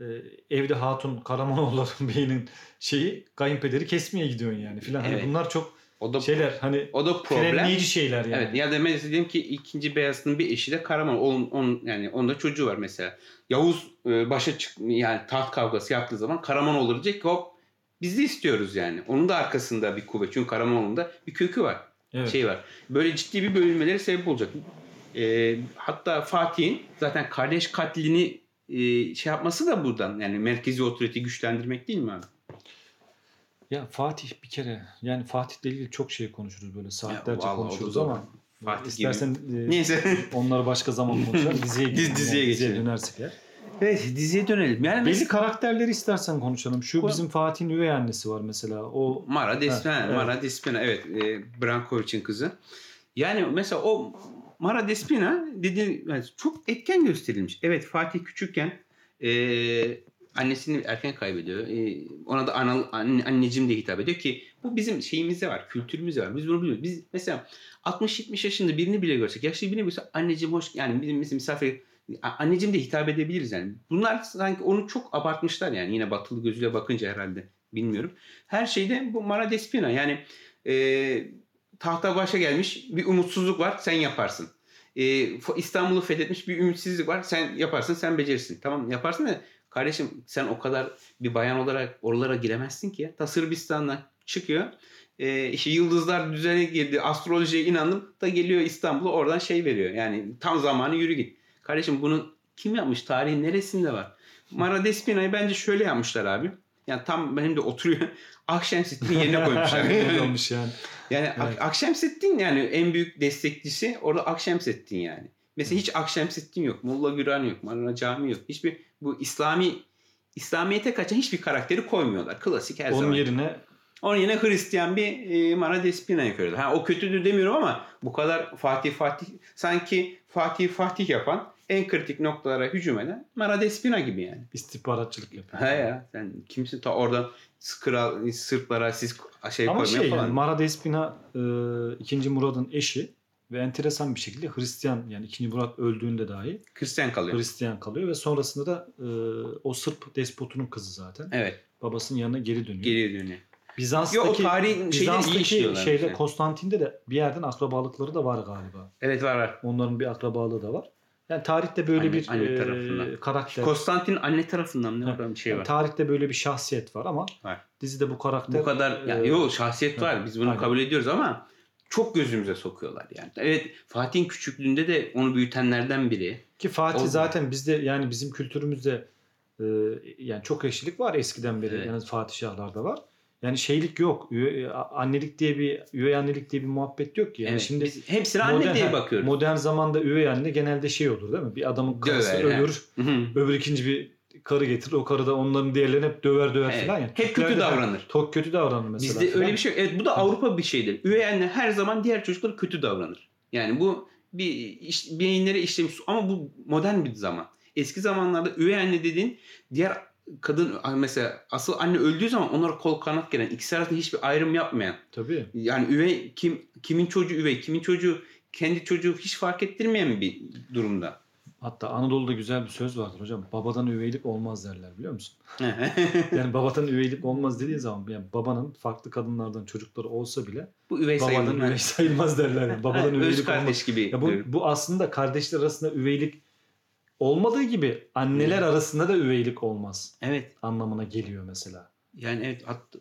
e, evde hatun Karamanoğulların beyinin şeyi kayınpederi kesmeye gidiyorsun yani filan. Evet. Hani bunlar çok o da, şeyler hani o da frenleyici şeyler yani. Evet ya da mesela diyelim ki ikinci Beyazıt'ın bir eşi de Karamanoğlu. Onun, onun, yani onda çocuğu var mesela. Yavuz e, başa çık yani taht kavgası yaptığı zaman Karamanoğulları diyecek ki hop biz de istiyoruz yani. Onun da arkasında bir kuvvet. Çünkü Karamanoğlu'nda bir kökü var. Evet. Şey var. Böyle ciddi bir bölünmelere sebep olacak. E, hatta Fatih'in zaten kardeş katlini e, şey yapması da buradan. Yani merkezi otoriteyi güçlendirmek değil mi abi? Ya Fatih bir kere, yani Fatih'le ilgili çok şey konuşuruz böyle saatlerce ya, konuşuruz ama Fatih istersen e, neyse onları başka zaman konuşalım. Diziye, Diz, diziye yani, geçelim. Dönersek eğer. Evet, diziye dönelim. Yani belli karakterleri istersen konuşalım. Şu o, bizim Fatih'in üvey annesi var mesela. O Mara Despina, ha, evet. Mara Despina evet, e, Brankoviç'in kızı. Yani mesela o Mara Despina dediğin yani çok etken gösterilmiş. Evet, Fatih küçükken eee annesini erken kaybediyor. Ee, ona da anal, anne, anneciğim diye hitap ediyor ki bu bizim şeyimizde var, kültürümüzde var. Biz bunu biliyoruz. Biz mesela altmış yetmiş yaşında birini bile görsek, yaşlı birini görsek anneciğim hoş, yani bizim misafir anneciğim diye hitap edebiliriz yani. Bunlar sanki onu çok abartmışlar yani yine batılı gözüyle bakınca herhalde bilmiyorum. Her şeyde bu Mara Despina yani e, tahta başa gelmiş bir umutsuzluk var, sen yaparsın. E, İstanbul'u fethetmiş bir ümitsizlik var, sen yaparsın, sen becerirsin. Tamam yaparsın da kardeşim sen o kadar bir bayan olarak oralara giremezsin ki ya. Ta Sırbistan'dan çıkıyor. E, işte yıldızlar düzene girdi. Astrolojiye inandım. Da geliyor İstanbul'a oradan şey veriyor. Yani tam zamanı yürü git. Kardeşim bunu kim yapmış? Tarihin neresinde var? Mara Despina'yı bence şöyle yapmışlar abi. Yani tam benim de oturuyor. Akşemsettin'in yerine koymuşlar. olmuş yani. Yani evet. Akşemsettin yani en büyük destekçisi. Orada Akşemsettin yani. Mesela hiç Akşemsettin yok. Molla Gürani yok. Marana Cami yok. Hiçbir bu İslami İslamiyete kaçan hiçbir karakteri koymuyorlar. Klasik her onun zaman. Onun yerine onun yerine Hristiyan bir e, Mara Despina'yı koyuyorlar. Ha o kötüdür demiyorum ama bu kadar Fatih Fatih sanki Fatih Fatih yapan en kritik noktalara hücum eden Mara Despina gibi yani. İstihbaratçılık yapıyor. He ya sen kimsin ta oradan kral Sırplara siz şey ama koymaya şey, falan. Ama yani, Mara Despina e, ikinci. Murat'ın eşi. Ve enteresan bir şekilde Hristiyan yani ikinci. Murat öldüğünde dahi Hristiyan kalıyor. Hristiyan kalıyor ve sonrasında da e, o Sırp despotunun kızı zaten. Evet. Babasının yanına geri dönüyor. Geri dönüyor. Bizans'taki Bizans'taki şeyle, şeyle Konstantin'de de bir yerden akrabalıkları da var galiba. Evet var var. Onların bir akrabalığı da var. Yani tarihte böyle anne, bir anne e, karakter. Konstantin anne tarafından ne var bir şey var. Yani tarihte böyle bir şahsiyet var ama var. Dizide bu karakter bu kadar yani, e, yok şahsiyet var. Evet. Biz bunu aynen. kabul ediyoruz ama çok gözümüze sokuyorlar yani. Evet Fatih'in küçüklüğünde de onu büyütenlerden biri. Ki Fatih oldu. Zaten bizde yani bizim kültürümüzde e, yani çok eşlilik var eskiden beri. Evet. Yani Fatih Şahlar'da var. Yani şeylik yok. Üye, annelik diye bir üvey annelik diye bir muhabbet yok ki. Yani evet. Şimdi biz hepsine modern, anne diye bakıyoruz. Modern zamanda üvey anne genelde şey olur değil mi? Bir adamın karısı döver, ölür. He. Öbür ikinci bir karı getirir. O karı da onların diğerlerini hep döver döver evet. falan. Yani. Hep kötü davranır. Çok kötü davranır mesela. Bizde öyle bir şey yok. Evet bu da Avrupa bir şeydir. Üvey anne her zaman diğer çocuklara kötü davranır. Yani bu bir iş, beyinlere işlemiş ama bu modern bir zaman. Eski zamanlarda üvey anne dediğin diğer kadın mesela asıl anne öldüğü zaman onlara kol kanat gelen ikisi arasında hiçbir ayrım yapmayan. Tabii. Yani üvey kim kimin çocuğu üvey kimin çocuğu kendi çocuğu hiç fark ettirmeyen bir durumda. Hatta Anadolu'da güzel bir söz vardır hocam. Babadan üveylik olmaz derler biliyor musun? Yani babadan üveylik olmaz dediği zaman yani babanın farklı kadınlardan çocukları olsa bile bu üvey babadan sayılmaz. Üvey sayılmaz derler. Yani. Babadan yani, üveylik kardeş olmaz. Gibi. Ya bu, bu aslında kardeşler arasında üveylik olmadığı gibi anneler evet. arasında da üveylik olmaz. Evet. Anlamına geliyor mesela. Yani evet hatta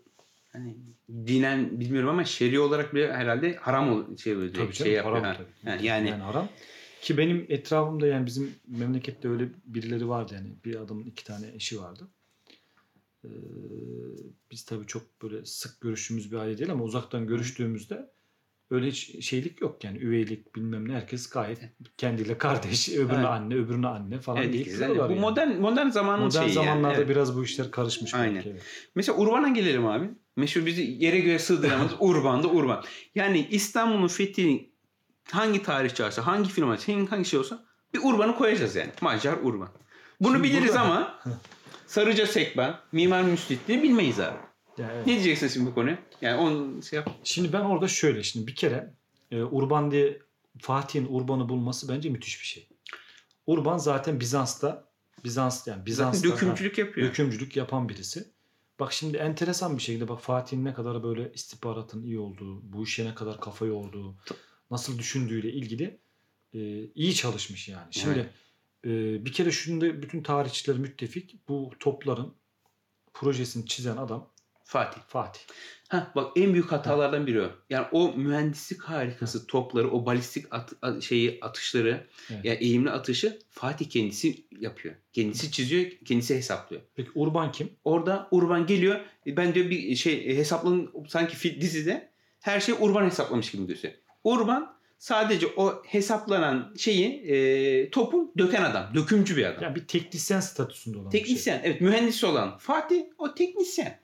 hani dinen bilmiyorum ama şer'i olarak bile herhalde haram ol şey böyle tabii şey canım, haram, tabii. Yani, yani, yani haram. Ki benim etrafımda yani bizim memlekette öyle birileri vardı yani bir adamın iki tane eşi vardı. Ee, biz tabii çok böyle sık görüştüğümüz bir aile değil ama uzaktan görüştüğümüzde öyle hiç şeylik yok yani üveylik bilmem ne herkes gayet kendiyle kardeş öbürüne evet. anne öbürüne anne falan evet, değil. Yani. Bu modern modern zamanın modern şeyi zamanlarda yani. Biraz bu işler karışmış. Aynen. Belki. Mesela Urban'a gelelim abi. Meşhur bizi yere göğe sığdıramaz Urban'da Urban. Yani İstanbul'un fethini hangi tarihçi varsa, hangi film varsa, hangi şey olsa bir Urban'ı koyacağız yani. Macar Urban. Bunu şimdi biliriz burada... ama Sarıca Sekban, Mimar Müslitli'yi bilmeyiz abi. Evet. Ne diyeceksin şimdi bu konuya? Yani onu şey yap. Şimdi ben orada şöyle şimdi bir kere e, Urban diye Fatih'in Urban'ı bulması bence müthiş bir şey. Urban zaten Bizans'ta Bizans yani Bizans'ta dökümcülük yapıyor. Dökümcülük yapan birisi. Bak şimdi enteresan bir şekilde bak Fatih'in ne kadar böyle istihbaratın iyi olduğu, bu işe ne kadar kafayı olduğu nasıl düşündüğüyle ilgili e, iyi çalışmış yani. Şimdi evet. e, bir kere şunda bütün tarihçiler müttefik bu topların projesini çizen adam Fatih. Fatih. Ha bak, en büyük hatalardan biri o. Yani o mühendislik harikası, evet, topları, o balistik at, at, şeyi atışları, evet, yani eğimli atışı Fatih kendisi yapıyor. Kendisi çiziyor, kendisi hesaplıyor. Peki Urban kim? Orada Urban geliyor. Ben diyor bir şey hesaplanın, sanki dizide her şey Urban hesaplamış gibi gösteriyor. Urban sadece o hesaplanan şeyi, e, topu döken adam, dökümcü bir adam. Yani bir teknisyen statüsünde olan. Teknisyen, şey, evet, mühendis olan Fatih o teknisyen.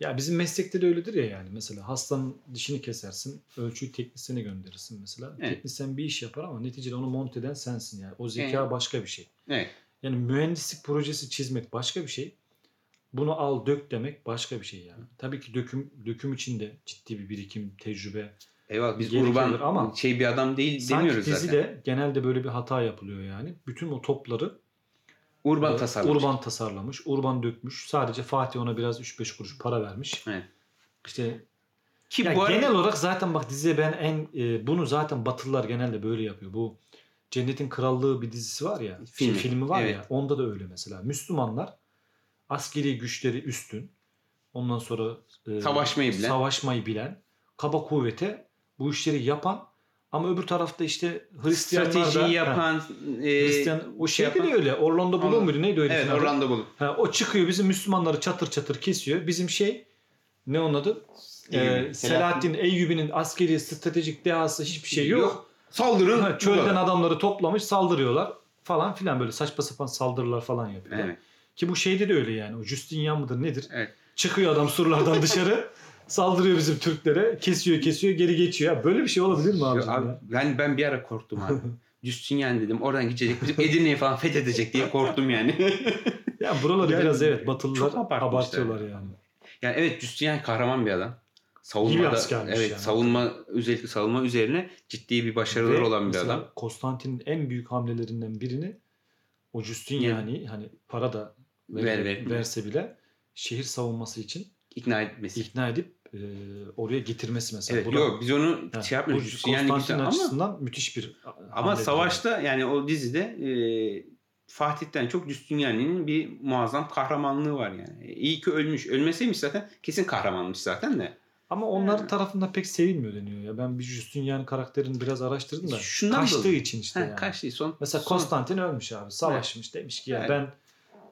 Ya bizim meslekte de öyledir ya yani. Mesela hastanın dişini kesersin, ölçüyü teknisyene gönderirsin mesela. Evet. Teknisyen bir iş yapar ama neticede onu monte eden sensin yani. O zeka, evet, başka bir şey. Evet. Yani mühendislik projesi çizmek başka bir şey. Bunu al dök demek başka bir şey yani. Tabii ki döküm döküm içinde ciddi bir birikim, tecrübe. Eyvallah, biz Urban ama şey bir adam değil demiyoruz zaten. Sanki dizide genelde böyle bir hata yapılıyor yani. Bütün o topları Urban tasarlamış. Urban tasarlamış. Urban dökmüş. Sadece Fatih ona biraz üç beş kuruş para vermiş. Evet. İşte ki yani bu genel arada... olarak zaten bak diziye ben en e, bunu zaten Batılılar genelde böyle yapıyor. Bu Cennetin Krallığı bir dizisi var ya. Film. Filmi var, evet, ya. Onda da öyle mesela. Müslümanlar askeri güçleri üstün. Ondan sonra e, savaşmayı bilen. Savaşmayı bilen. Kaba kuvvete bu işleri yapan. Ama öbür tarafta işte Hristiyanlar da... Stratejiyi yapan... E, Hristiyan, o şey yapan, de öyle. Orlando Bloom muydu? Neydi öyle? Evet, filmler? Orlando Bloom. Ha, o çıkıyor bizim Müslümanları çatır çatır kesiyor. Bizim şey... Ne onun adı? Eyyubi. Ee, Selahattin Eyyubi'nin askeri stratejik dehası hiçbir şey yok. yok. Saldırın. Ha, çölden burada adamları toplamış saldırıyorlar falan filan, böyle saçma sapan saldırılar falan yapıyor. Evet. Ki bu şeyde de öyle yani. O Justinian mıdır nedir? Evet. Çıkıyor adam surlardan dışarı. Saldırıyor bizim Türklere. Kesiyor kesiyor geri geçiyor. Böyle bir şey olabilir mi abi? abi ben, ben bir ara korktum abi. Justinian dedim, oradan gidecek bizim Edirne'yi falan fethedecek diye korktum yani. Ya buraları yani biraz, evet, Batılılar abartıyorlar yani. yani. Yani evet, Justinian kahraman bir adam. Savunmada, evet, yani. savunma özellikle savunma üzerine ciddi bir başarılar ve olan bir adam. Konstantin'in en büyük hamlelerinden birini o Justinian'i yani, hani para da ver, ver, ver, verse bile şehir savunması için ikna etmesi. İkna edip e, oraya getirmesi mesela. Evet, yok, biz onu yani, şey yapmıyoruz. Yani Konstantin açısından ama, müthiş bir ama savaşta var. Yani o dizide e, Fatih'ten çok Justiniani'nin bir muazzam kahramanlığı var yani. İyi ki ölmüş. Ölmeseymiş zaten kesin kahramanmış zaten de. Ama onların yani tarafından pek sevilmiyor deniyor ya. Ben bir Justinian karakterini biraz araştırdım da. Şundan kaçtığı dolayı. için işte He, yani. Kaçtığı son. Mesela son. Konstantin ölmüş abi. Savaşmış, evet, demiş ki ya yani. ben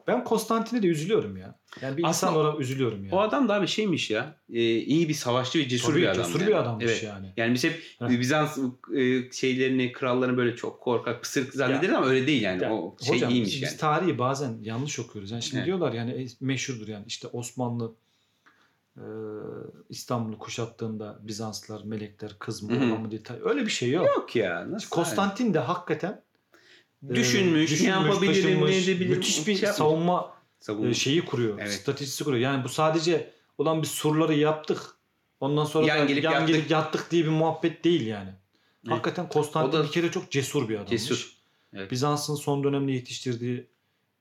Ben Konstantin'e de üzülüyorum ya. Yani bir Aslında, insan olarak üzülüyorum yani. O adam da abi şeymiş ya. E, iyi bir savaşçı ve cesur Tabii, bir adam. Cesur yani. bir adammış evet. yani. Yani biz hep Bizans e, şeylerini, krallarını böyle çok korkak, pısırık zannederiz ama öyle değil yani. yani o şey hocam, iyiymiş biz yani. Biz tarihi bazen yanlış okuyoruz. Yani şimdi evet. diyorlar yani meşhurdur yani işte Osmanlı e, İstanbul'u kuşattığında Bizanslar, melekler, kız mı, olan mı diye. Öyle bir şey yok. Yok ya. Nasıl Konstantin yani? de hakikaten Düşünmüş, düşünmüş, ne yapabilirim, ne edebilirim. Müthiş bir şey savunma Savunma. şeyi kuruyor, evet. stratejisi kuruyor. Yani bu sadece olan bir surları yaptık, ondan sonra yan gelip yan yattık. yattık diye bir muhabbet değil yani. Evet. Hakikaten Konstantin da, bir kere çok cesur bir adammış. Cesur. Evet. Bizans'ın son dönemde yetiştirdiği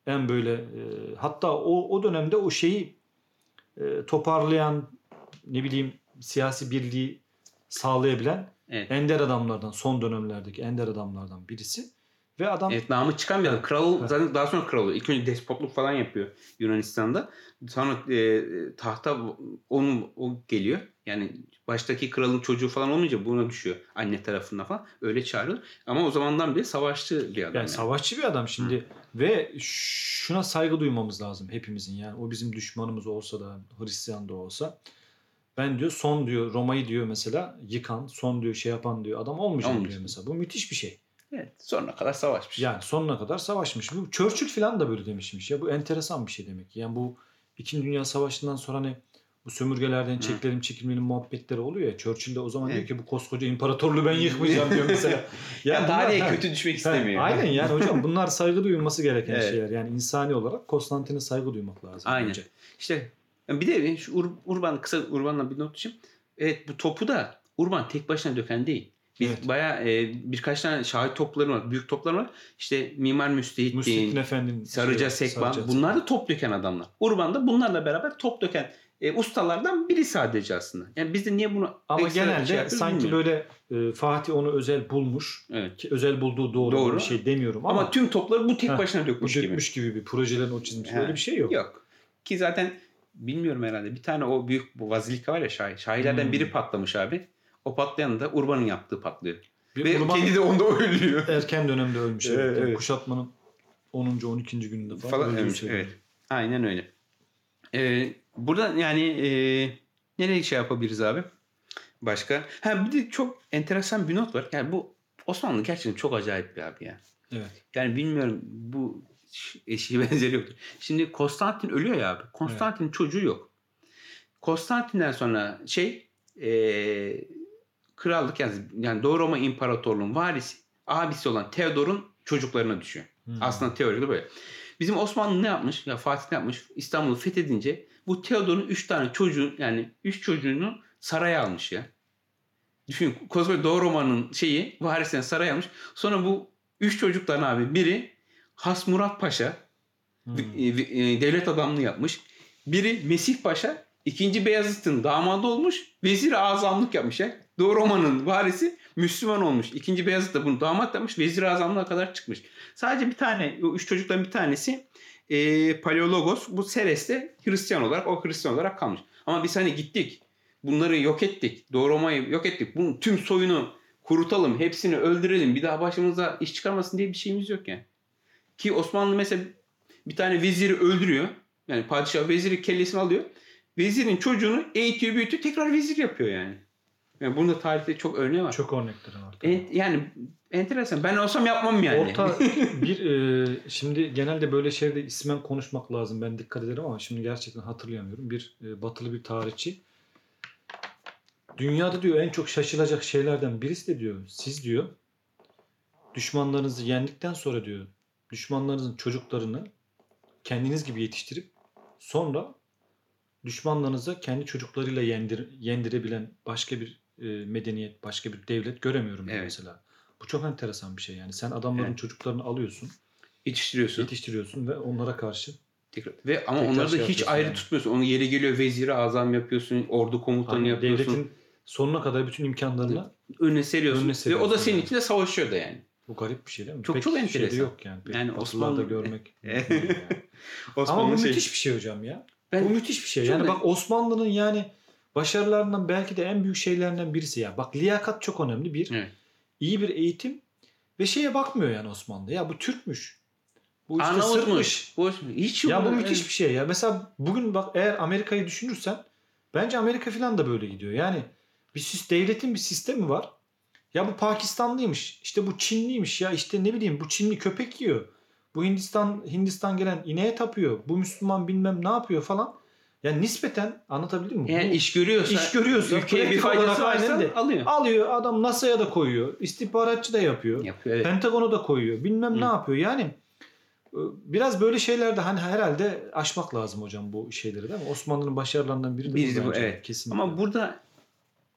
en böyle e, hatta o o dönemde o şeyi e, toparlayan, ne bileyim, siyasi birliği sağlayabilen evet. ender adamlardan, son dönemlerdeki ender adamlardan birisi. Ve adam... Evet, namı çıkan bir adam. Kral, evet. zaten daha sonra kral oluyor. İlk önce despotluk falan yapıyor Yunanistan'da. Sonra e, tahta onun o geliyor. Yani baştaki kralın çocuğu falan olmayınca buna düşüyor. Anne tarafından falan. Öyle çağırıyor. Ama o zamandan beri savaşçı bir adam. Yani, yani. savaşçı bir adam şimdi. Hı. Ve şuna saygı duymamız lazım hepimizin. Yani o bizim düşmanımız olsa da, Hristiyan da olsa. Ben diyor son diyor Roma'yı diyor mesela yıkan, son diyor şey yapan diyor adam olmayacak Olmuş. diyor mesela. Bu müthiş bir şey. Evet, sonuna kadar savaşmış. Yani sonuna kadar savaşmış. Bu Churchill falan da böyle demişmiş ya. Bu enteresan bir şey demek. Yani bu İkinci Dünya Savaşı'ndan sonra hani bu sömürgelerden çekilelim çekilmeyelim muhabbetleri oluyor ya. Churchill de o zaman evet. diyor ki bu koskoca imparatorluğu ben yıkmayacağım diyor mesela. Yani ya tarihe yani, kötü düşmek istemiyor. Yani, aynen yani hocam bunlar saygı duyulması gereken evet. şeyler. Yani insani olarak Konstantin'e saygı duymak lazım. Aynen. Önce. İşte bir de şu Ur- Urban kısa Urban'la bir not düşeyim. Evet, bu topu da Urban tek başına döken değil. Biz evet. bayağı e, birkaç tane şahit topları var. Büyük toplar var. İşte Mimar Müstehit'in, Sarıca Sekban. Sarıca. Bunlar da top döken adamlar. Urban da bunlarla beraber top döken e, ustalardan biri sadece aslında. Yani biz de niye bunu... Ama genelde şey sanki bilmiyorum. böyle e, Fatih onu özel bulmuş. Evet. Ki özel bulduğu doğru, doğru. bir şey demiyorum ama... Ama tüm topları bu tek başına dökmüş gibi. Dökmüş gibi bir projelerin o çizmiş. Öyle bir şey yok. Yok. Ki zaten... bilmiyorum herhalde. Bir tane o büyük bu vazilika var ya şahi. Şahilerden hmm. biri patlamış abi. O patlayan da Urban'ın yaptığı patlıyor. Bir ve Urban kedi de onda ölüyor. Erken dönemde ölmüş. Evet, evet. Yani kuşatmanın onuncu on ikinci gününde falan, falan ölmüş. Evet. Aynen öyle. Ee, burada yani e, nereye şey yapabiliriz abi? Başka. Ha bir de çok enteresan bir not var. Yani bu Osmanlı gerçekten çok acayip bir abi ya. Evet. Yani bilmiyorum bu eşi benzeri yoktur. Şimdi Konstantin ölüyor ya abi. Konstantin'in evet. çocuğu yok. Konstantin'den sonra şey e, krallık yani, yani Doğu Roma İmparatorluğu'nun varisi abisi olan Theodor'un çocuklarına düşüyor. Hmm. Aslında teoride böyle. Bizim Osmanlı ne yapmış? Ya Fatih ne yapmış? İstanbul'u fethedince bu Theodor'un üç tane çocuğu yani üç çocuğunu saraya almış ya. Düşün Kosova Doğu Roma'nın şeyi varisinden saraya almış. Sonra bu üç çocuktan abi biri Hasmurat Paşa hmm. devlet adamlığı yapmış. Biri Mesih Paşa İkinci Beyazıt'ın damadı olmuş. Vezir-i azamlık yapmış ya. Doğu Roma'nın varisi Müslüman olmuş. İkinci Beyazıt da bunu damat yapmış. Vezir-i azamlığa kadar çıkmış. Sadece bir tane o üç çocuktan bir tanesi e, Paleologos. Bu Seres'te Hristiyan olarak o Hristiyan olarak kalmış. Ama biz hani gittik. Bunları yok ettik. Doğu Roma'yı yok ettik. Bunun tüm soyunu kurutalım. Hepsini öldürelim. Bir daha başımıza iş çıkarmasın diye bir şeyimiz yok yani. Ki Osmanlı mesela bir tane veziri öldürüyor. Yani padişah veziri kellesini alıyor. Vezirin çocuğunu eğitiyor, büyütüyor. Tekrar vezir yapıyor yani. Yani bunun da tarihte çok örneği var. Çok örnekleri var. En, yani enteresan. Ben olsam yapmam yani. Orta bir e, şimdi genelde böyle şeyde ismen konuşmak lazım. Ben dikkat ederim ama şimdi gerçekten hatırlayamıyorum. Bir e, batılı bir tarihçi. Dünyada diyor en çok şaşılacak şeylerden birisi de diyor. Siz diyor düşmanlarınızı yendikten sonra diyor düşmanlarınızın çocuklarını kendiniz gibi yetiştirip sonra düşmanlarınıza kendi çocuklarıyla yendir, yendirebilen başka bir e, medeniyet, başka bir devlet göremiyorum diyor evet. mesela. Bu çok enteresan bir şey yani. Sen adamların evet. çocuklarını alıyorsun, yetiştiriyorsun, yetiştiriyorsun ve onlara karşı tekrar ve ama tekrar onları da şey hiç ayrı yani. Tutmuyorsun. Onu yeri geliyor veziri azam yapıyorsun, ordu komutanı hani yapıyorsun. Devletin sonuna kadar bütün imkanlarını önüne seriyorsun. Önüne seriyorsun. Ve o da senin için de savaşıyor da yani. Bu garip bir şey değil mi? Çok Pek çok enteresan. Şey yok yani. Pek yani Osmanlı'da görmek. yani. Osmanlı ama bu şey... müthiş bir şey hocam ya. Ben, bu müthiş bir şey. Yani bak Osmanlı'nın yani başarılarından belki de en büyük şeylerinden birisi ya. Bak liyakat çok önemli bir. Evet. İyi bir eğitim ve şeye bakmıyor yani Osmanlı. Ya bu Türkmüş. Bu işte Sırpmış. Hiç ya bu müthiş yani. Bir şey ya. Mesela bugün bak eğer Amerika'yı düşünürsen bence Amerika falan da böyle gidiyor. Yani bir devletin bir sistemi var. Ya bu Pakistanlıymış. İşte bu Çinliymiş ya. İşte ne bileyim bu Çinli köpek yiyor. Bu Hindistan Hindistan gelen ineğe tapıyor. Bu Müslüman bilmem ne yapıyor falan. Yani nispeten anlatabildim mi? Yani bu, iş görüyorsa. İş görüyorsa. Ülkeye bir faydası varsa de, alıyor. Alıyor. Adam NASA'ya da koyuyor. İstihbaratçı da yapıyor. yapıyor evet. Pentagon'a da koyuyor. Bilmem Hı. ne yapıyor. Yani biraz böyle şeylerde hani herhalde aşmak lazım hocam bu şeyleri değil mi? Osmanlı'nın başarılarından biri de Birisi bu. Evet. Kesinlikle. Ama burada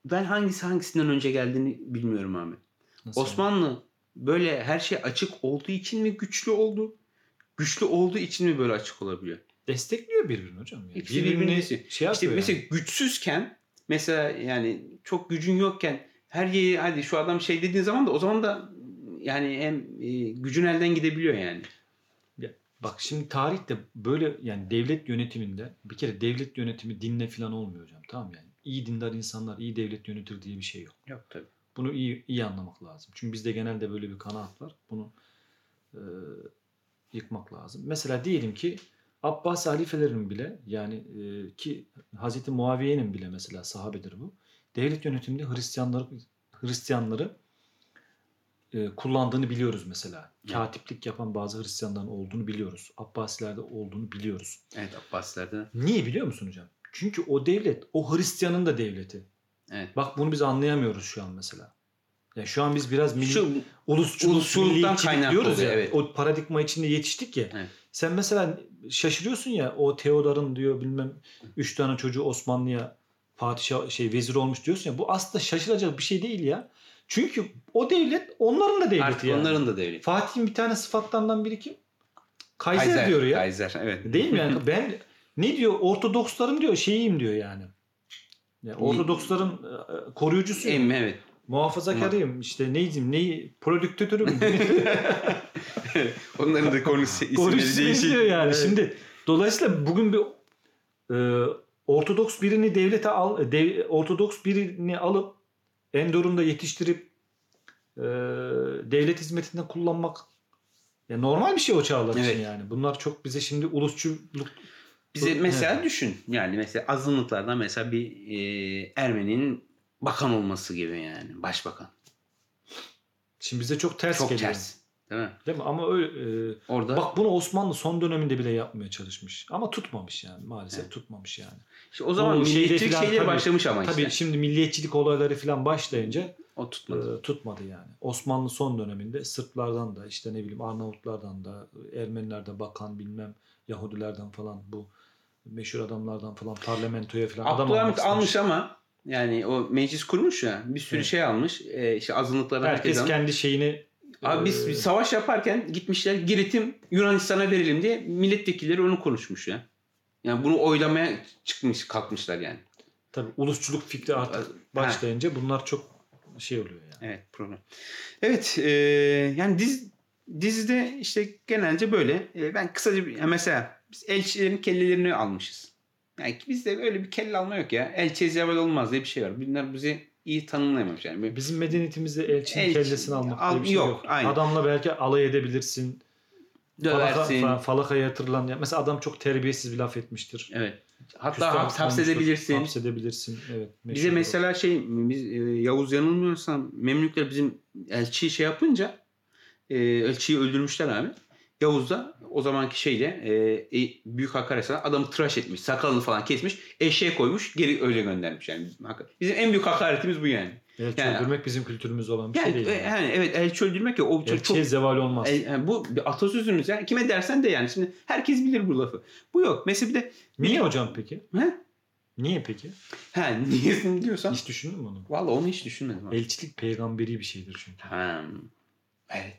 ben hangisi hangisinden önce geldiğini bilmiyorum Ahmet. Nasıl Osmanlı yani? Böyle her şey açık olduğu için mi güçlü oldu? Güçlü olduğu için mi böyle açık olabiliyor? Destekliyor birbirini hocam. Yani. Hepsi birbirini şey yapıyor. İşte mesela yani. Güçsüzken mesela yani çok gücün yokken her yeri hadi şu adam şey dediğin zaman da o zaman da yani hem e, gücün elden gidebiliyor yani. Ya, bak şimdi tarihte böyle yani devlet yönetiminde bir kere devlet yönetimi dinle falan olmuyor hocam tamam yani. İyi dindar insanlar iyi devlet yönetir diye bir şey yok. Yok tabii. Bunu iyi iyi anlamak lazım. Çünkü bizde genelde böyle bir kanaat var. Bunu e, yıkmak lazım. Mesela diyelim ki Abbas halifelerinin bile yani e, ki Hazreti Muaviye'nin bile mesela sahabedir bu. Devlet yönetiminde Hristiyanları Hristiyanları e, kullandığını biliyoruz mesela. Evet. Katiplik yapan bazı Hristiyanların olduğunu biliyoruz. Abbasilerde olduğunu biliyoruz. Evet Abbasilerde. Niye biliyor musun hocam? Çünkü o devlet o Hristiyanın da devleti. Evet. Bak bunu biz anlayamıyoruz şu an mesela. Yani şu an biz biraz milli ulusçuluktan kaynaklı ya. Evet. O paradigma içinde yetiştik ya. Evet. Sen mesela şaşırıyorsun ya o Theodor'un diyor bilmem üç tane çocuğu Osmanlı'ya padişah şey vezir olmuş diyorsun ya. Bu aslında şaşılacak bir şey değil ya. Çünkü o devlet onların da devleti. Artık yani. Onların da devleti. Fatih'in bir tane sıfatlarından biri kim? Kaiser, Kaiser diyor ya. Kaiser evet. Değil mi yani? Ben ne diyor Ortodoksların diyor şeyiyim diyor yani. Yani Ortodoksların koruyucusuyum. Evet. Muhafazakarıyım. İşte neydim? Neyi? Prodüktörüm. Onların da konusu isimleri değişiyor. Yani. Evet. Şimdi dolayısıyla bugün bir e, Ortodoks birini devlete al, dev, Ortodoks birini alıp Endor'unda yetiştirip e, devlet hizmetinde kullanmak ya normal bir şey o çağlar için, evet. Yani. Bunlar çok bize şimdi ulusçuluk bize mesela evet. Düşün. Yani mesela azınlıklardan mesela bir e, Ermeni'nin bakan olması gibi yani. Başbakan. Şimdi bize çok ters çok geliyor. Çok ters. Değil mi? Değil mi? Ama öyle, e, orada bak bunu Osmanlı son döneminde bile yapmaya çalışmış. Ama tutmamış yani. Maalesef evet. Tutmamış yani. İşte o zaman milliyetçilik şeyleri başlamış ama işte. Tabii şimdi milliyetçilik olayları falan başlayınca o tutmadı. E, tutmadı yani. Osmanlı son döneminde Sırplardan da işte ne bileyim Arnavutlardan da Ermenilerden bakan bilmem Yahudilerden falan bu meşhur adamlardan falan parlamentoya falan adam almış. almış ama yani o meclis kurmuş ya bir sürü evet. Şey almış. E, işte azınlıklardan herkes, herkes kendi şeyini. Abi biz bir savaş yaparken gitmişler Girit'im Yunanistan'a verelim diye milletvekilleri onu konuşmuş ya. Yani bunu oylamaya çıkmış kalkmışlar yani. Tabii ulusçuluk fikri artık başlayınca ha. Bunlar çok şey oluyor yani. Evet problem. Evet e, yani diz, dizide işte genelce böyle. E, ben kısaca bir, mesela biz elçilerin kellelerini almışız. Yani bizde öyle bir kelle alma yok ya. Elçi ezebel olmaz diye bir şey var. Bunlar bizi iyi tanımlayamamış yani. Bizim medeniyetimizde elçinin elçi, kellesini almak al, diye bir şey yok. yok. Adamla belki alay edebilirsin. Döversin. Falaka, falaka yatırılan. Mesela adam çok terbiyesiz bir laf etmiştir. Evet. Hatta hapsedebilirsin. Hapsedebilirsin. Evet. Bize mesela olur. Şey biz, e, Yavuz yanılmıyorsam Memlükler bizim elçiyi şey yapınca e, elçiyi öldürmüşler abi. Yavuz da o zamanki şeyle e, büyük hakaret sana adamı tıraş etmiş. Sakalını falan kesmiş. Eşeğe koymuş. Geri öyle göndermiş. Yani bizim en büyük hakaretimiz bu yani. Elçi yani, öldürmek bizim kültürümüz olan bir yani, şey değil. Yani. Yani, evet elçi öldürmek ya. O elçiye çok, zeval olmaz. El, yani bu bir atasözümüz. Yani. Kime dersen de yani. Şimdi herkes bilir bu lafı. Bu yok. Mesela bir de... Bir niye de, hocam peki? He? Niye peki? He niyesini diyorsan... Hiç düşündün mü onu? Valla onu hiç düşünmedim. Abi. Elçilik peygamberi bir şeydir çünkü. Ha, evet.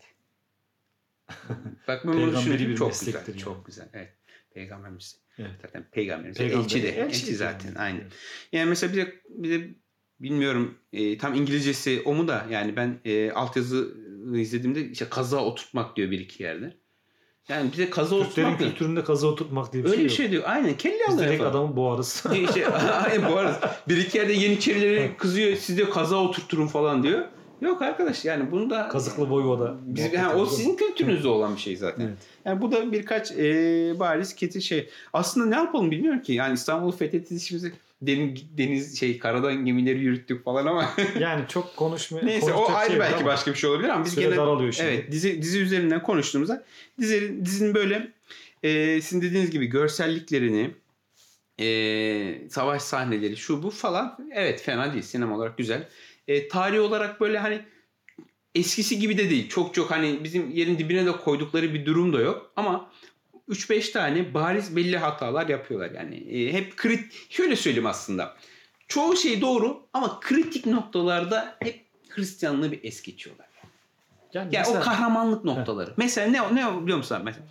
Bak ben bunu düşündüm. Çok güzel. Yani. Çok güzel. Evet. Peygamberimiz. Evet. Zaten peygamberimiz. Peygamber. Elçi de. Elçi zaten. Yani. Aynı. Evet. Yani mesela bize, bize bilmiyorum e, tam İngilizcesi o mu da yani ben e, altyazı izlediğimde işte kaza oturtmak diyor bir iki yerde. Yani bize kaza Türklerin oturtmak. Türklerin kültüründe kaza oturtmak diye bir öyle şey yok. Öyle bir şey diyor. Aynen. Kelli alıyor. Biz direkt adamı boğarız. İşte, aynen boğarız. Bir iki yerde Yeniçerileri kızıyor. Siz de kaza oturturun falan diyor. Yok arkadaş yani bunu da... Kazıklı boyu o da. Biz, yani o sizin kültürünüzde olan bir şey zaten. Evet. Yani bu da birkaç e, bariz keti şey. Aslında ne yapalım bilmiyorum ki. Yani İstanbul'u fethedişimizi deniz, deniz şey karadan gemileri yürüttük falan ama... Yani çok konuşmuyor. Neyse o ayrı şey belki başka bir şey olabilir ama... Biz gene daralıyor şimdi. Evet dizi, dizi üzerinden konuştuğumuzda dizi, dizinin böyle e, sizin dediğiniz gibi görselliklerini... E, savaş sahneleri şu bu falan... Evet fena değil sinema olarak güzel... E, tarih olarak böyle hani eskisi gibi de değil. Çok çok hani bizim yerin dibine de koydukları bir durum da yok. Ama üç beş tane bariz belli hatalar yapıyorlar. Yani e, hep kritik. Şöyle söyleyeyim aslında. Çoğu şey doğru ama kritik noktalarda hep Hristiyanlığı bir es geçiyorlar. Yani, yani mesela, o kahramanlık noktaları. He. Mesela ne ne biliyor musun? Mesela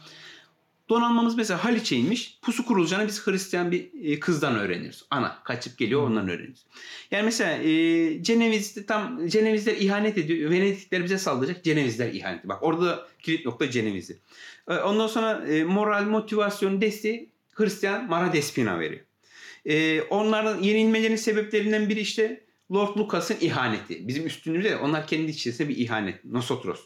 donanmamız mesela Haliç'e inmiş. Pusu kurulacağını biz Hristiyan bir kızdan öğreniyoruz. Ana kaçıp geliyor ondan öğreniyoruz. Yani mesela e, Cenevizli tam Cenevizler ihanet ediyor. Venedikler bize saldıracak. Cenevizler ihanet. Bak orada kilit nokta Cenevizli. E, ondan sonra e, moral, motivasyon, desteği Hristiyan Mara Despina veriyor. E, onların yenilmelerinin sebeplerinden biri işte Lord Lucas'ın ihaneti. Bizim üstünlüğümüzde onlar kendi içerisinde bir ihanet. Nosotros.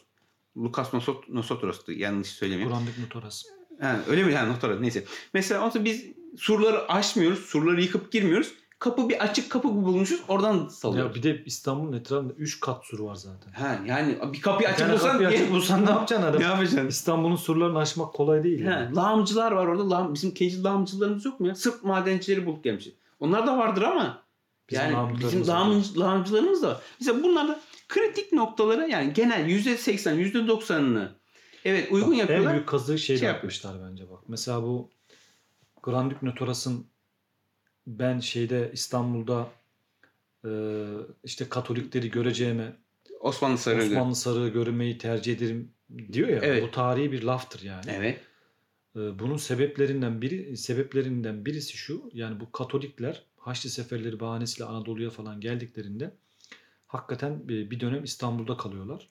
Lucas Nosot- Nosotros'tu. Yanlış söylemiyorum. Kur'an'daki Notoras. Yani öyle mi? Yani notlar neyse. Mesela biz surları aşmıyoruz. Surları yıkıp girmiyoruz. Kapı bir açık kapı bulmuşuz. Oradan salıyoruz. Ya bir de İstanbul'un etrafında üç kat sur var zaten. Ha yani bir kapıyı açık bulsan açık bulsan ne yapacaksın adam? Ne yapacaksın? İstanbul'un surlarını aşmak kolay değil yani. Ha, lağımcılar var orada. Lağım, bizim kendi lağımcılarımız yok mu ya? Sırp madencileri bulup gelmiş. Onlar da vardır ama bizim yani lağımcılarımız bizim lağımcı, lağımcılarımız da var. Mesela bunlar da kritik noktalara yani genel yüzde seksen yüzde doksanını evet uygun bak, yapıyorlar. En büyük kazığı şeyde şey yapmışlar yapmış. Bence bak. Mesela bu Grand Duke Notoras'ın ben şeyde İstanbul'da e, işte Katolikleri göreceğime Osmanlı Sarığı, Osmanlı Sarığı görmeyi tercih ederim diyor ya. Evet. Bu tarihi bir laftır yani. Evet. E, bunun sebeplerinden biri sebeplerinden birisi şu. Yani bu Katolikler Haçlı seferleri bahanesiyle Anadolu'ya falan geldiklerinde hakikaten bir dönem İstanbul'da kalıyorlar.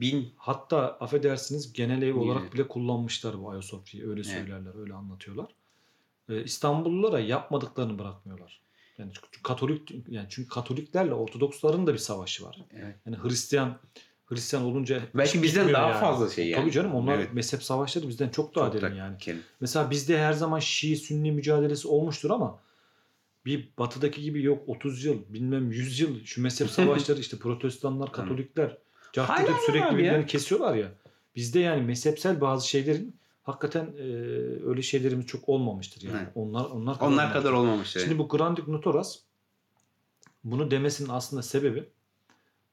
Bin. Hatta affedersiniz genel ev olarak bile kullanmışlar bu Ayasofya'yı. Öyle söylerler, evet. Öyle anlatıyorlar. İstanbullulara yapmadıklarını bırakmıyorlar. Yani çünkü Katolik yani çünkü Katoliklerle Ortodoksların da bir savaşı var. Evet. Yani Hristiyan Hristiyan olunca belki bizden daha yani. fazla şey yani. Tabii canım onlar evet. mezhep savaşları bizden çok daha derin yani. Kelim. Mesela bizde her zaman Şii Sünni mücadelesi olmuştur ama bir batıdaki gibi yok otuz yıl bilmem yüz yıl şu mezhep savaşları işte Protestanlar, Katolikler cahil sürekli birbirini kesiyorlar ya. Bizde yani mezhepsel bazı şeylerin hakikaten e, öyle şeylerimiz çok olmamıştır yani. Evet. Onlar onlar kadar, onlar kadar olmamıştır. Şimdi bu Grand Duke Nosotros bunu demesinin aslında sebebi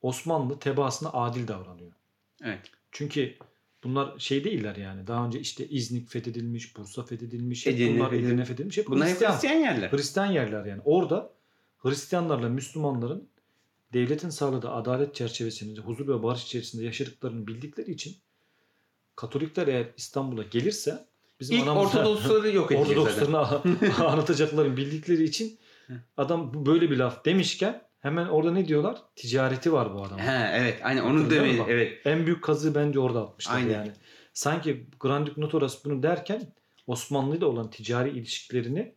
Osmanlı tebaasına adil davranıyor. Evet. Çünkü bunlar şey değiller yani. Daha önce işte İznik fethedilmiş, Bursa fethedilmiş, Edirne, bunlar Edirne, Edirne fethedilmiş. Hep bunlar Hristiyan, Hristiyan yerler. Hristiyan yerler yani. Orada Hristiyanlarla Müslümanların devletin sağladığı adalet çerçevesinde, huzur ve barış içerisinde yaşadıklarını bildikleri için Katolikler eğer İstanbul'a gelirse bizim İlk anamızda Ortodoksları yok edecekler. Ortodokslarını anlatacaklarını bildikleri için adam böyle bir laf demişken hemen orada ne diyorlar? Ticareti var bu adamın. He evet aynen onu demeyi evet. En büyük kazığı bence orada atmışlar aynen. yani. Sanki Grand Duke Nosotros bunu derken Osmanlı ile olan ticari ilişkilerini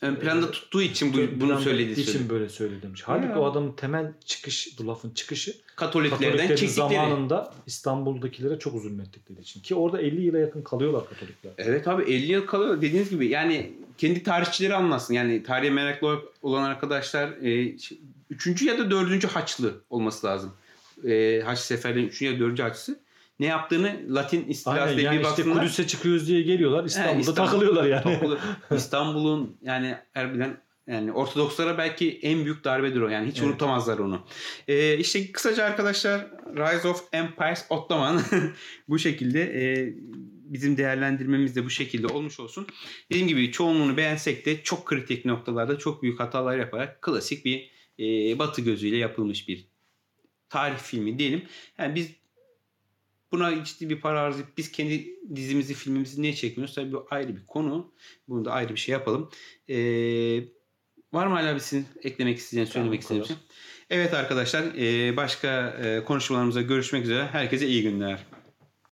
ön planda e, tuttuğu için bu, bunu söylediği için böyle söyledi demiş. Halbuki o adamın temel çıkış bu lafın çıkışı Katoliklerden Katoliklerin zamanında İstanbul'dakilere çok zulmettikleri için ki orada elli yıla yakın kalıyorlar Katolikler. Evet abi elli yıl kalıyor dediğiniz gibi yani kendi tarihçileri anlasın. Yani tarihe meraklı olan arkadaşlar e, üçüncü ya da dördüncü Haçlı olması lazım. E, Haç seferlerinin üçüncü ya da dördüncü Haçlısı. Ne yaptığını Latin istilası diye yani bir baksınlar. İşte Kudüs'e çıkıyoruz diye geliyorlar. İstanbul'da yani İstanbul, takılıyorlar yani. İstanbul'un yani harbiden yani Ortodokslara belki en büyük darbedir o. Yani hiç evet. unutamazlar onu. Ee, işte kısaca arkadaşlar Rise of Empires Ottoman bu şekilde e, bizim değerlendirmemiz de bu şekilde olmuş olsun. Dediğim gibi çoğunluğunu beğensek de çok kritik noktalarda çok büyük hatalar yaparak klasik bir e, Batı gözüyle yapılmış bir tarih filmi diyelim. Yani biz buna ciddi bir para harcayıp biz kendi dizimizi, filmimizi niye çekmiyoruz? Tabii bu ayrı bir konu. Bunu da ayrı bir şey yapalım. Ee, var mı hala bir sizin eklemek istediğiniz, yani söylemek istediğiniz şey? Evet arkadaşlar, başka konuşmalarımıza görüşmek üzere. Herkese iyi günler.